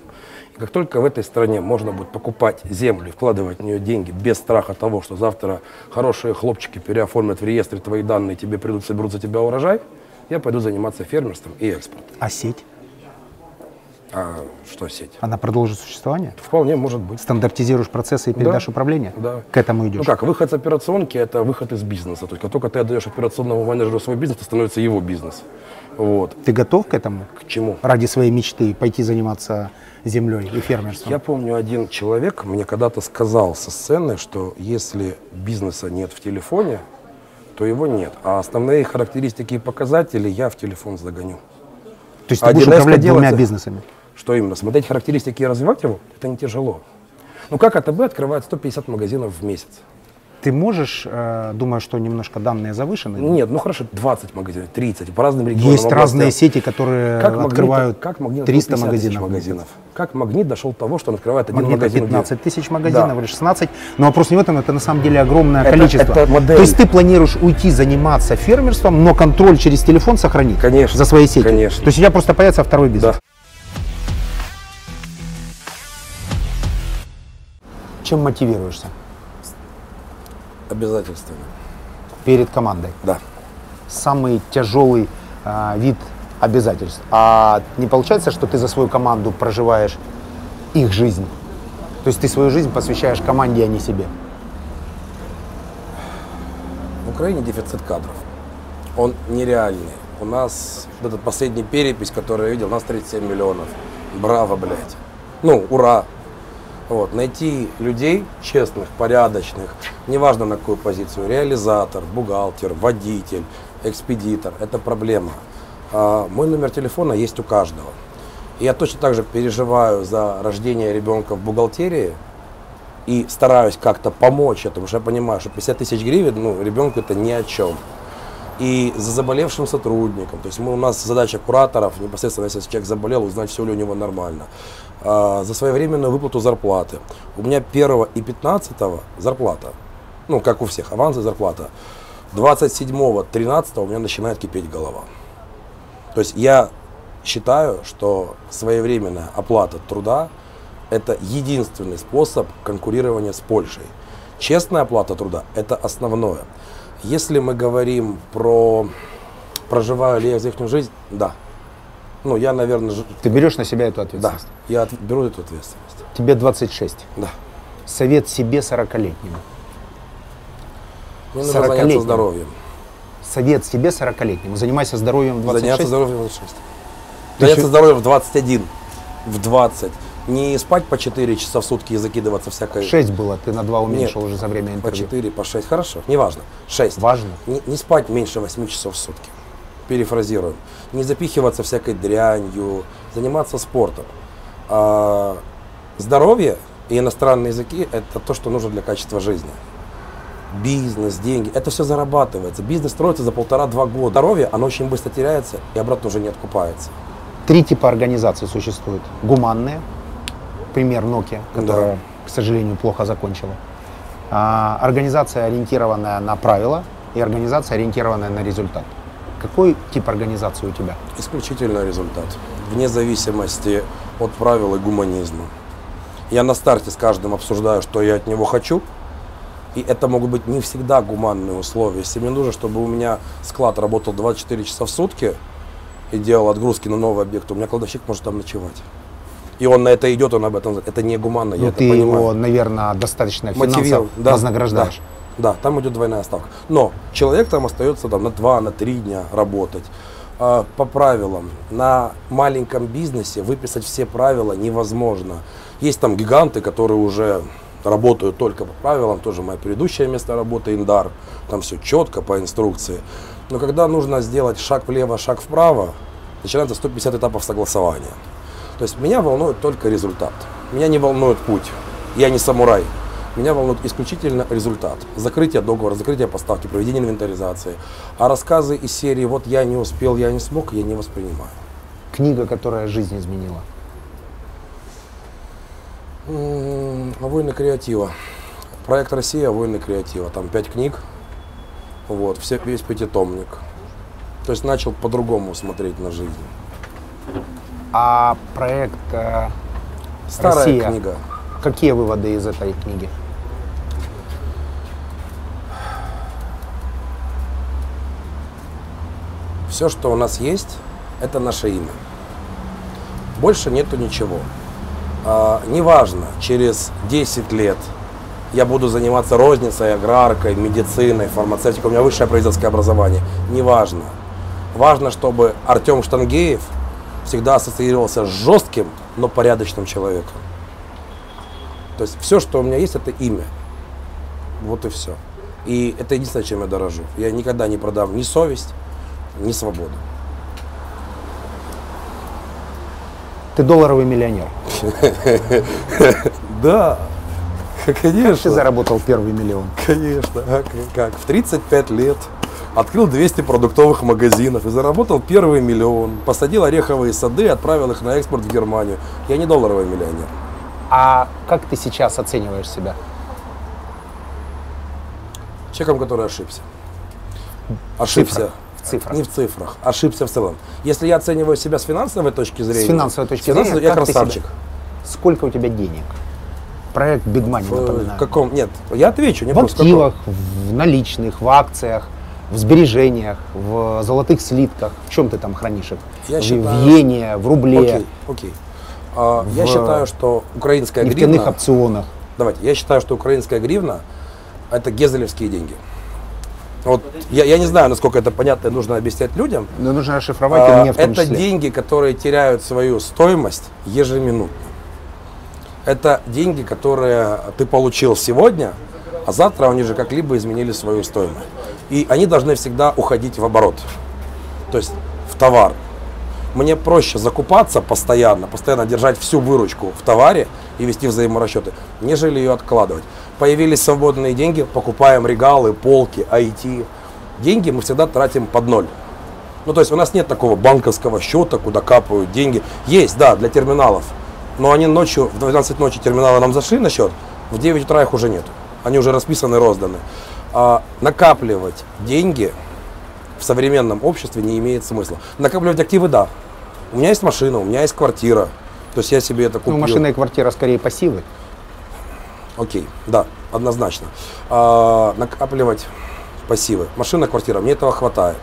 И как только в этой стране можно будет покупать землю и вкладывать в нее деньги без страха того, что завтра хорошие хлопчики переоформят в реестре твои данные, тебе придут, соберут за тебя урожай, я пойду заниматься фермерством и экспортом. А сеть? А что сеть? Она продолжит существование? Вполне может быть. Стандартизируешь процессы и передашь да, управление? Да. К этому идешь? Ну как, выход с операционки – это выход из бизнеса. То есть, как только ты отдаешь операционному менеджеру свой бизнес, это становится его бизнес. Вот. Ты готов к этому? К чему? Ради своей мечты пойти заниматься землей и фермерством? Я помню, один человек мне когда-то сказал со сцены, что если бизнеса нет в телефоне, то его нет. А основные характеристики и показатели я в телефон загоню. То есть ты будешь управлять двумя бизнесами? Что именно? Смотреть характеристики и развивать его – это не тяжело. Ну как АТБ открывает сто пятьдесят магазинов в месяц? Ты можешь, э, думаю, что немножко данные завышены? Нет, ну хорошо, двадцать магазинов, тридцать, по разным регионам. Есть областям. Разные сети, которые как открывают Магнит, как триста магазинов. Как Магнит дошел до того, что он открывает один Магнита магазин? пятнадцать тысяч магазинов да. Или шестнадцать. Но вопрос не в этом, это на самом деле огромное это, количество. Это модель. То есть ты планируешь уйти заниматься фермерством, но контроль через телефон сохранить? Конечно. За своей сетью? Конечно. То есть у тебя просто появится второй бизнес? Да. Чем мотивируешься? Обязательствами. Перед командой? Да. Самый тяжелый а, вид обязательств. А не получается, что ты за свою команду проживаешь их жизнь? То есть ты свою жизнь посвящаешь команде, а не себе? В Украине дефицит кадров. Он нереальный. У нас вот этот последний перепись, который я видел, у нас тридцать семь миллионов. Браво, блядь. Ну, ура. Вот, найти людей честных, порядочных, неважно на какую позицию, реализатор, бухгалтер, водитель, экспедитор, это проблема. А, мой номер телефона есть у каждого. Я точно так же переживаю за рождение ребенка в бухгалтерии и стараюсь как-то помочь этому, потому что я понимаю, что пятьдесят тысяч гривен, ну, ребенку это ни о чем. И за заболевшим сотрудником. То есть мы, у нас задача кураторов, непосредственно, если человек заболел, узнать, все ли у него нормально. А, за своевременную выплату зарплаты. У меня первого и пятнадцатого зарплата. Ну, как у всех, аванс и зарплата. двадцать седьмого, тринадцатого у меня начинает кипеть голова. То есть я считаю, что своевременная оплата труда – это единственный способ конкурирования с Польшей. Честная оплата труда – это основное. Если мы говорим про проживаю ли я здешнюю жизнь, да. Ну, я, наверное... Ж... Ты берешь на себя эту ответственность? Да, я от... беру эту ответственность. Тебе двадцать шесть? Да. Совет себе сорокалетнему. Мне нужно заняться здоровьем. Совет себе сорокалетнему. Занимайся здоровьем в двадцать шесть? Заняться здоровьем в двадцать шесть. Ты заняться еще... здоровьем в двадцать один, в двадцать. Не спать по четыре часа в сутки и закидываться всякой... шесть было, ты на два уменьшил. Нет, уже за время интервью. По четыре, по шесть, хорошо, неважно. шесть. Важно. Не, не спать меньше восьми часов в сутки. Перефразируем. Не запихиваться всякой дрянью, заниматься спортом. А здоровье и иностранные языки – это то, что нужно для качества жизни. Бизнес, деньги – это все зарабатывается. Бизнес строится за полтора-два года. Здоровье, оно очень быстро теряется и обратно уже не откупается. Три типа организаций существует. Гуманные. Пример Nokia, которая, да, к сожалению, плохо закончила. А, организация, ориентированная на правила, и организация, ориентированная на результат. Какой тип организации у тебя? Исключительно результат, вне зависимости от правил и гуманизма. Я на старте с каждым обсуждаю, что я от него хочу, и это могут быть не всегда гуманные условия. Если мне нужно, чтобы у меня склад работал двадцать четыре часа в сутки и делал отгрузки на новый объект, у меня кладовщик может там ночевать. И он на это идет, он об этом знает. Это не гуманно, я это понимаю. Ты его, наверное, достаточно финансово вознаграждаешь. Да, да, там идет двойная ставка. Но человек там остается там, на два, на три дня работать. По правилам, на маленьком бизнесе выписать все правила невозможно. Есть там гиганты, которые уже работают только по правилам. Тоже мое предыдущее место работы, Индар. Там все четко, по инструкции. Но когда нужно сделать шаг влево, шаг вправо, начинается сто пятьдесят этапов согласования. То есть меня волнует только результат. Меня не волнует путь. Я не самурай. Меня волнует исключительно результат. Закрытие договора, закрытие поставки, проведение инвентаризации. А рассказы из серии «Вот я не успел, я не смог», я не воспринимаю. Книга, которая жизнь изменила? «Войны креатива». Проект «Россия. Войны креатива». Там пять книг. Вот, все, весь пятитомник. То есть начал по-другому смотреть на жизнь. А проект э, «Старая Россия», книга. Какие выводы из этой книги? Все, что у нас есть, это наше имя. Больше нету ничего. А, неважно, через десять лет я буду заниматься розницей, аграркой, медициной, фармацевтикой. У меня высшее производственное образование. Неважно. Важно, чтобы Артем Штангеев всегда ассоциировался с жестким, но порядочным человеком. То есть все, что у меня есть, это имя. Вот и все. И это единственное, чем я дорожу. Я никогда не продам ни совесть, ни свободу. Ты долларовый миллионер. Да, конечно. Ты заработал первый миллион. Конечно. Как? В тридцать пять лет. Открыл двести продуктовых магазинов и заработал первый миллион. Посадил ореховые сады и отправил их на экспорт в Германию. Я не долларовый миллионер. А как ты сейчас оцениваешь себя? Человеком, который ошибся. Ошибся. В цифрах. Не в цифрах. Ошибся в целом. Если я оцениваю себя с финансовой точки зрения. С финансовой точки зрения, я красавчик. Сколько у тебя денег? Проект Big Money, напоминаю. В каком? Нет, я отвечу. В активах, в наличных, в акциях. В сбережениях, в золотых слитках, в чем ты там хранишь их? Я в считаю... иене, в рубле. Окей, окей. А, в... Я считаю, что украинская гривна... В нефтяных опционах. Давайте, я считаю, что украинская гривна – это гезелевские деньги. Вот, я, я не знаю, насколько это понятно и нужно объяснять людям. Но нужно расшифровать а, и мне в том Это числе. Деньги, которые теряют свою стоимость ежеминутно. Это деньги, которые ты получил сегодня, а завтра они же как-либо изменили свою стоимость. И они должны всегда уходить в оборот, то есть в товар. мне проще закупаться постоянно, постоянно держать всю выручку в товаре и вести взаиморасчеты, нежели ее откладывать. Появились свободные деньги, покупаем регалы, полки, ай ти. Деньги мы всегда тратим под ноль. Ну, то есть у нас нет такого банковского счета, куда капают деньги. Есть, да, для терминалов, но они ночью, в двенадцать ночи терминалы нам зашли на счет, в девять утра их уже нет. Они уже расписаны, розданы. А накапливать деньги в современном обществе не имеет смысла. Накапливать активы, да. У меня есть машина, у меня есть квартира. То есть я себе это купил. Ну, машина и квартира скорее пассивы. Окей, да, однозначно. А, накапливать пассивы. Машина, квартира, мне этого хватает.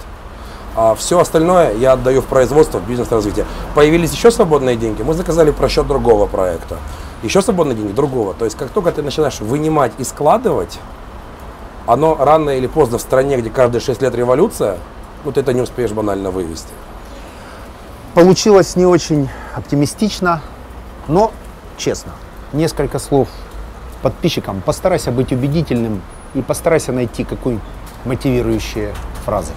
А все остальное я отдаю в производство, в бизнес-развитие. Появились еще свободные деньги, мы заказали просчет другого проекта. Еще свободные деньги другого. То есть как только ты начинаешь вынимать и складывать, оно рано или поздно в стране, где каждые шесть лет революция, ну ты это не успеешь банально вывести. Получилось не очень оптимистично, но честно. Несколько слов подписчикам. Постарайся быть убедительным и постарайся найти какую-нибудь мотивирующую фразу.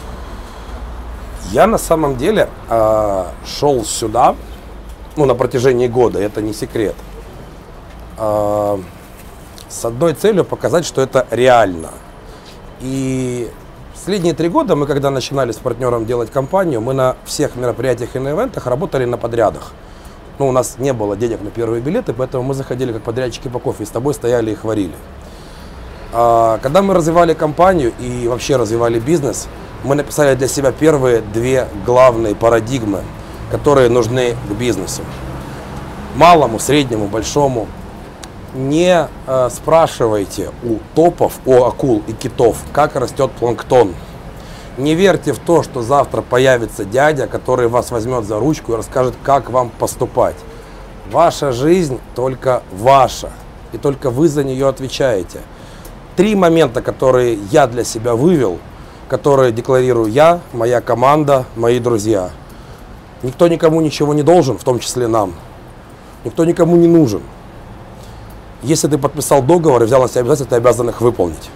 Я на самом деле э, шел сюда, ну, на протяжении года, это не секрет, э, с одной целью показать, что это реально. И последние три года мы, когда начинали с партнером делать компанию, мы на всех мероприятиях и на ивентах работали на подрядах. Ну, у нас не было денег на первые билеты, поэтому мы заходили как подрядчики по кофе, и с тобой стояли и их варили. Э, когда мы развивали компанию и вообще развивали бизнес, мы написали для себя первые две главные парадигмы, которые нужны к бизнесу. Малому, среднему, большому. Не э, спрашивайте у топов, у акул и китов, как растет планктон. Не верьте в то, что завтра появится дядя, который вас возьмет за ручку и расскажет, как вам поступать. Ваша жизнь только ваша, и только вы за нее отвечаете. Три момента, которые я для себя вывел, которые декларирую я, моя команда, мои друзья. Никто никому ничего не должен, в том числе нам. Никто никому не нужен. Если ты подписал договор и взял на себя обязательства, ты обязан их выполнить.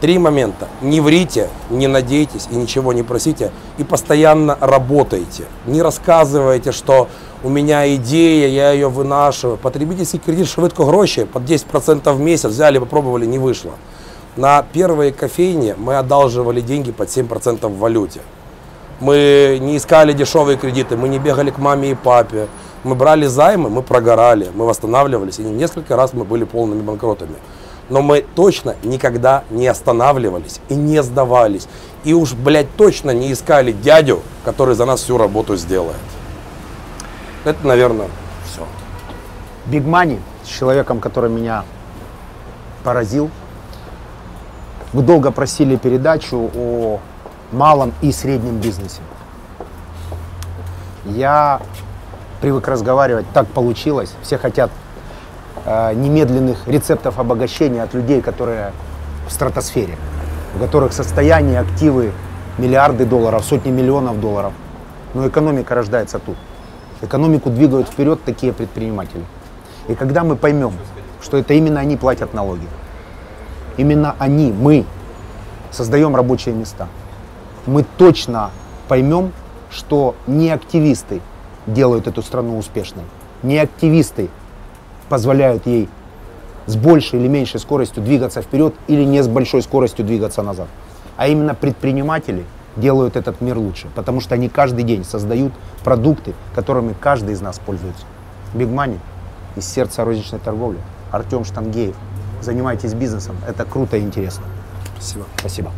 Три момента. Не врите, не надейтесь и ничего не просите. И постоянно работайте. Не рассказывайте, что у меня идея, я ее вынашиваю. Потребительский кредит швидко гроши под десять процентов в месяц взяли, попробовали, не вышло. На первые кофейни мы одалживали деньги под семь процентов в валюте. Мы не искали дешевые кредиты, мы не бегали к маме и папе. Мы брали займы, мы прогорали, мы восстанавливались. И несколько раз мы были полными банкротами. Но мы точно никогда не останавливались и не сдавались. И уж, блядь, точно не искали дядю, который за нас всю работу сделает. Это, наверное, все. Big Money с человеком, который меня поразил. Вы долго просили передачу о малом и среднем бизнесе. Я привык разговаривать, так получилось. Все хотят э, немедленных рецептов обогащения от людей, которые в стратосфере, у которых состояние, активы, миллиарды долларов, сотни миллионов долларов. Но экономика рождается тут. Экономику двигают вперед такие предприниматели. И когда мы поймем, что это именно они платят налоги, именно они, мы, создаем рабочие места. Мы точно поймем, что не активисты делают эту страну успешной. Не активисты позволяют ей с большей или меньшей скоростью двигаться вперед или не с большой скоростью двигаться назад. А именно предприниматели делают этот мир лучше, потому что они каждый день создают продукты, которыми каждый из нас пользуется. Big Money из сердца розничной торговли. Артем Штангеев. Занимайтесь бизнесом, это круто и интересно. Спасибо. Спасибо.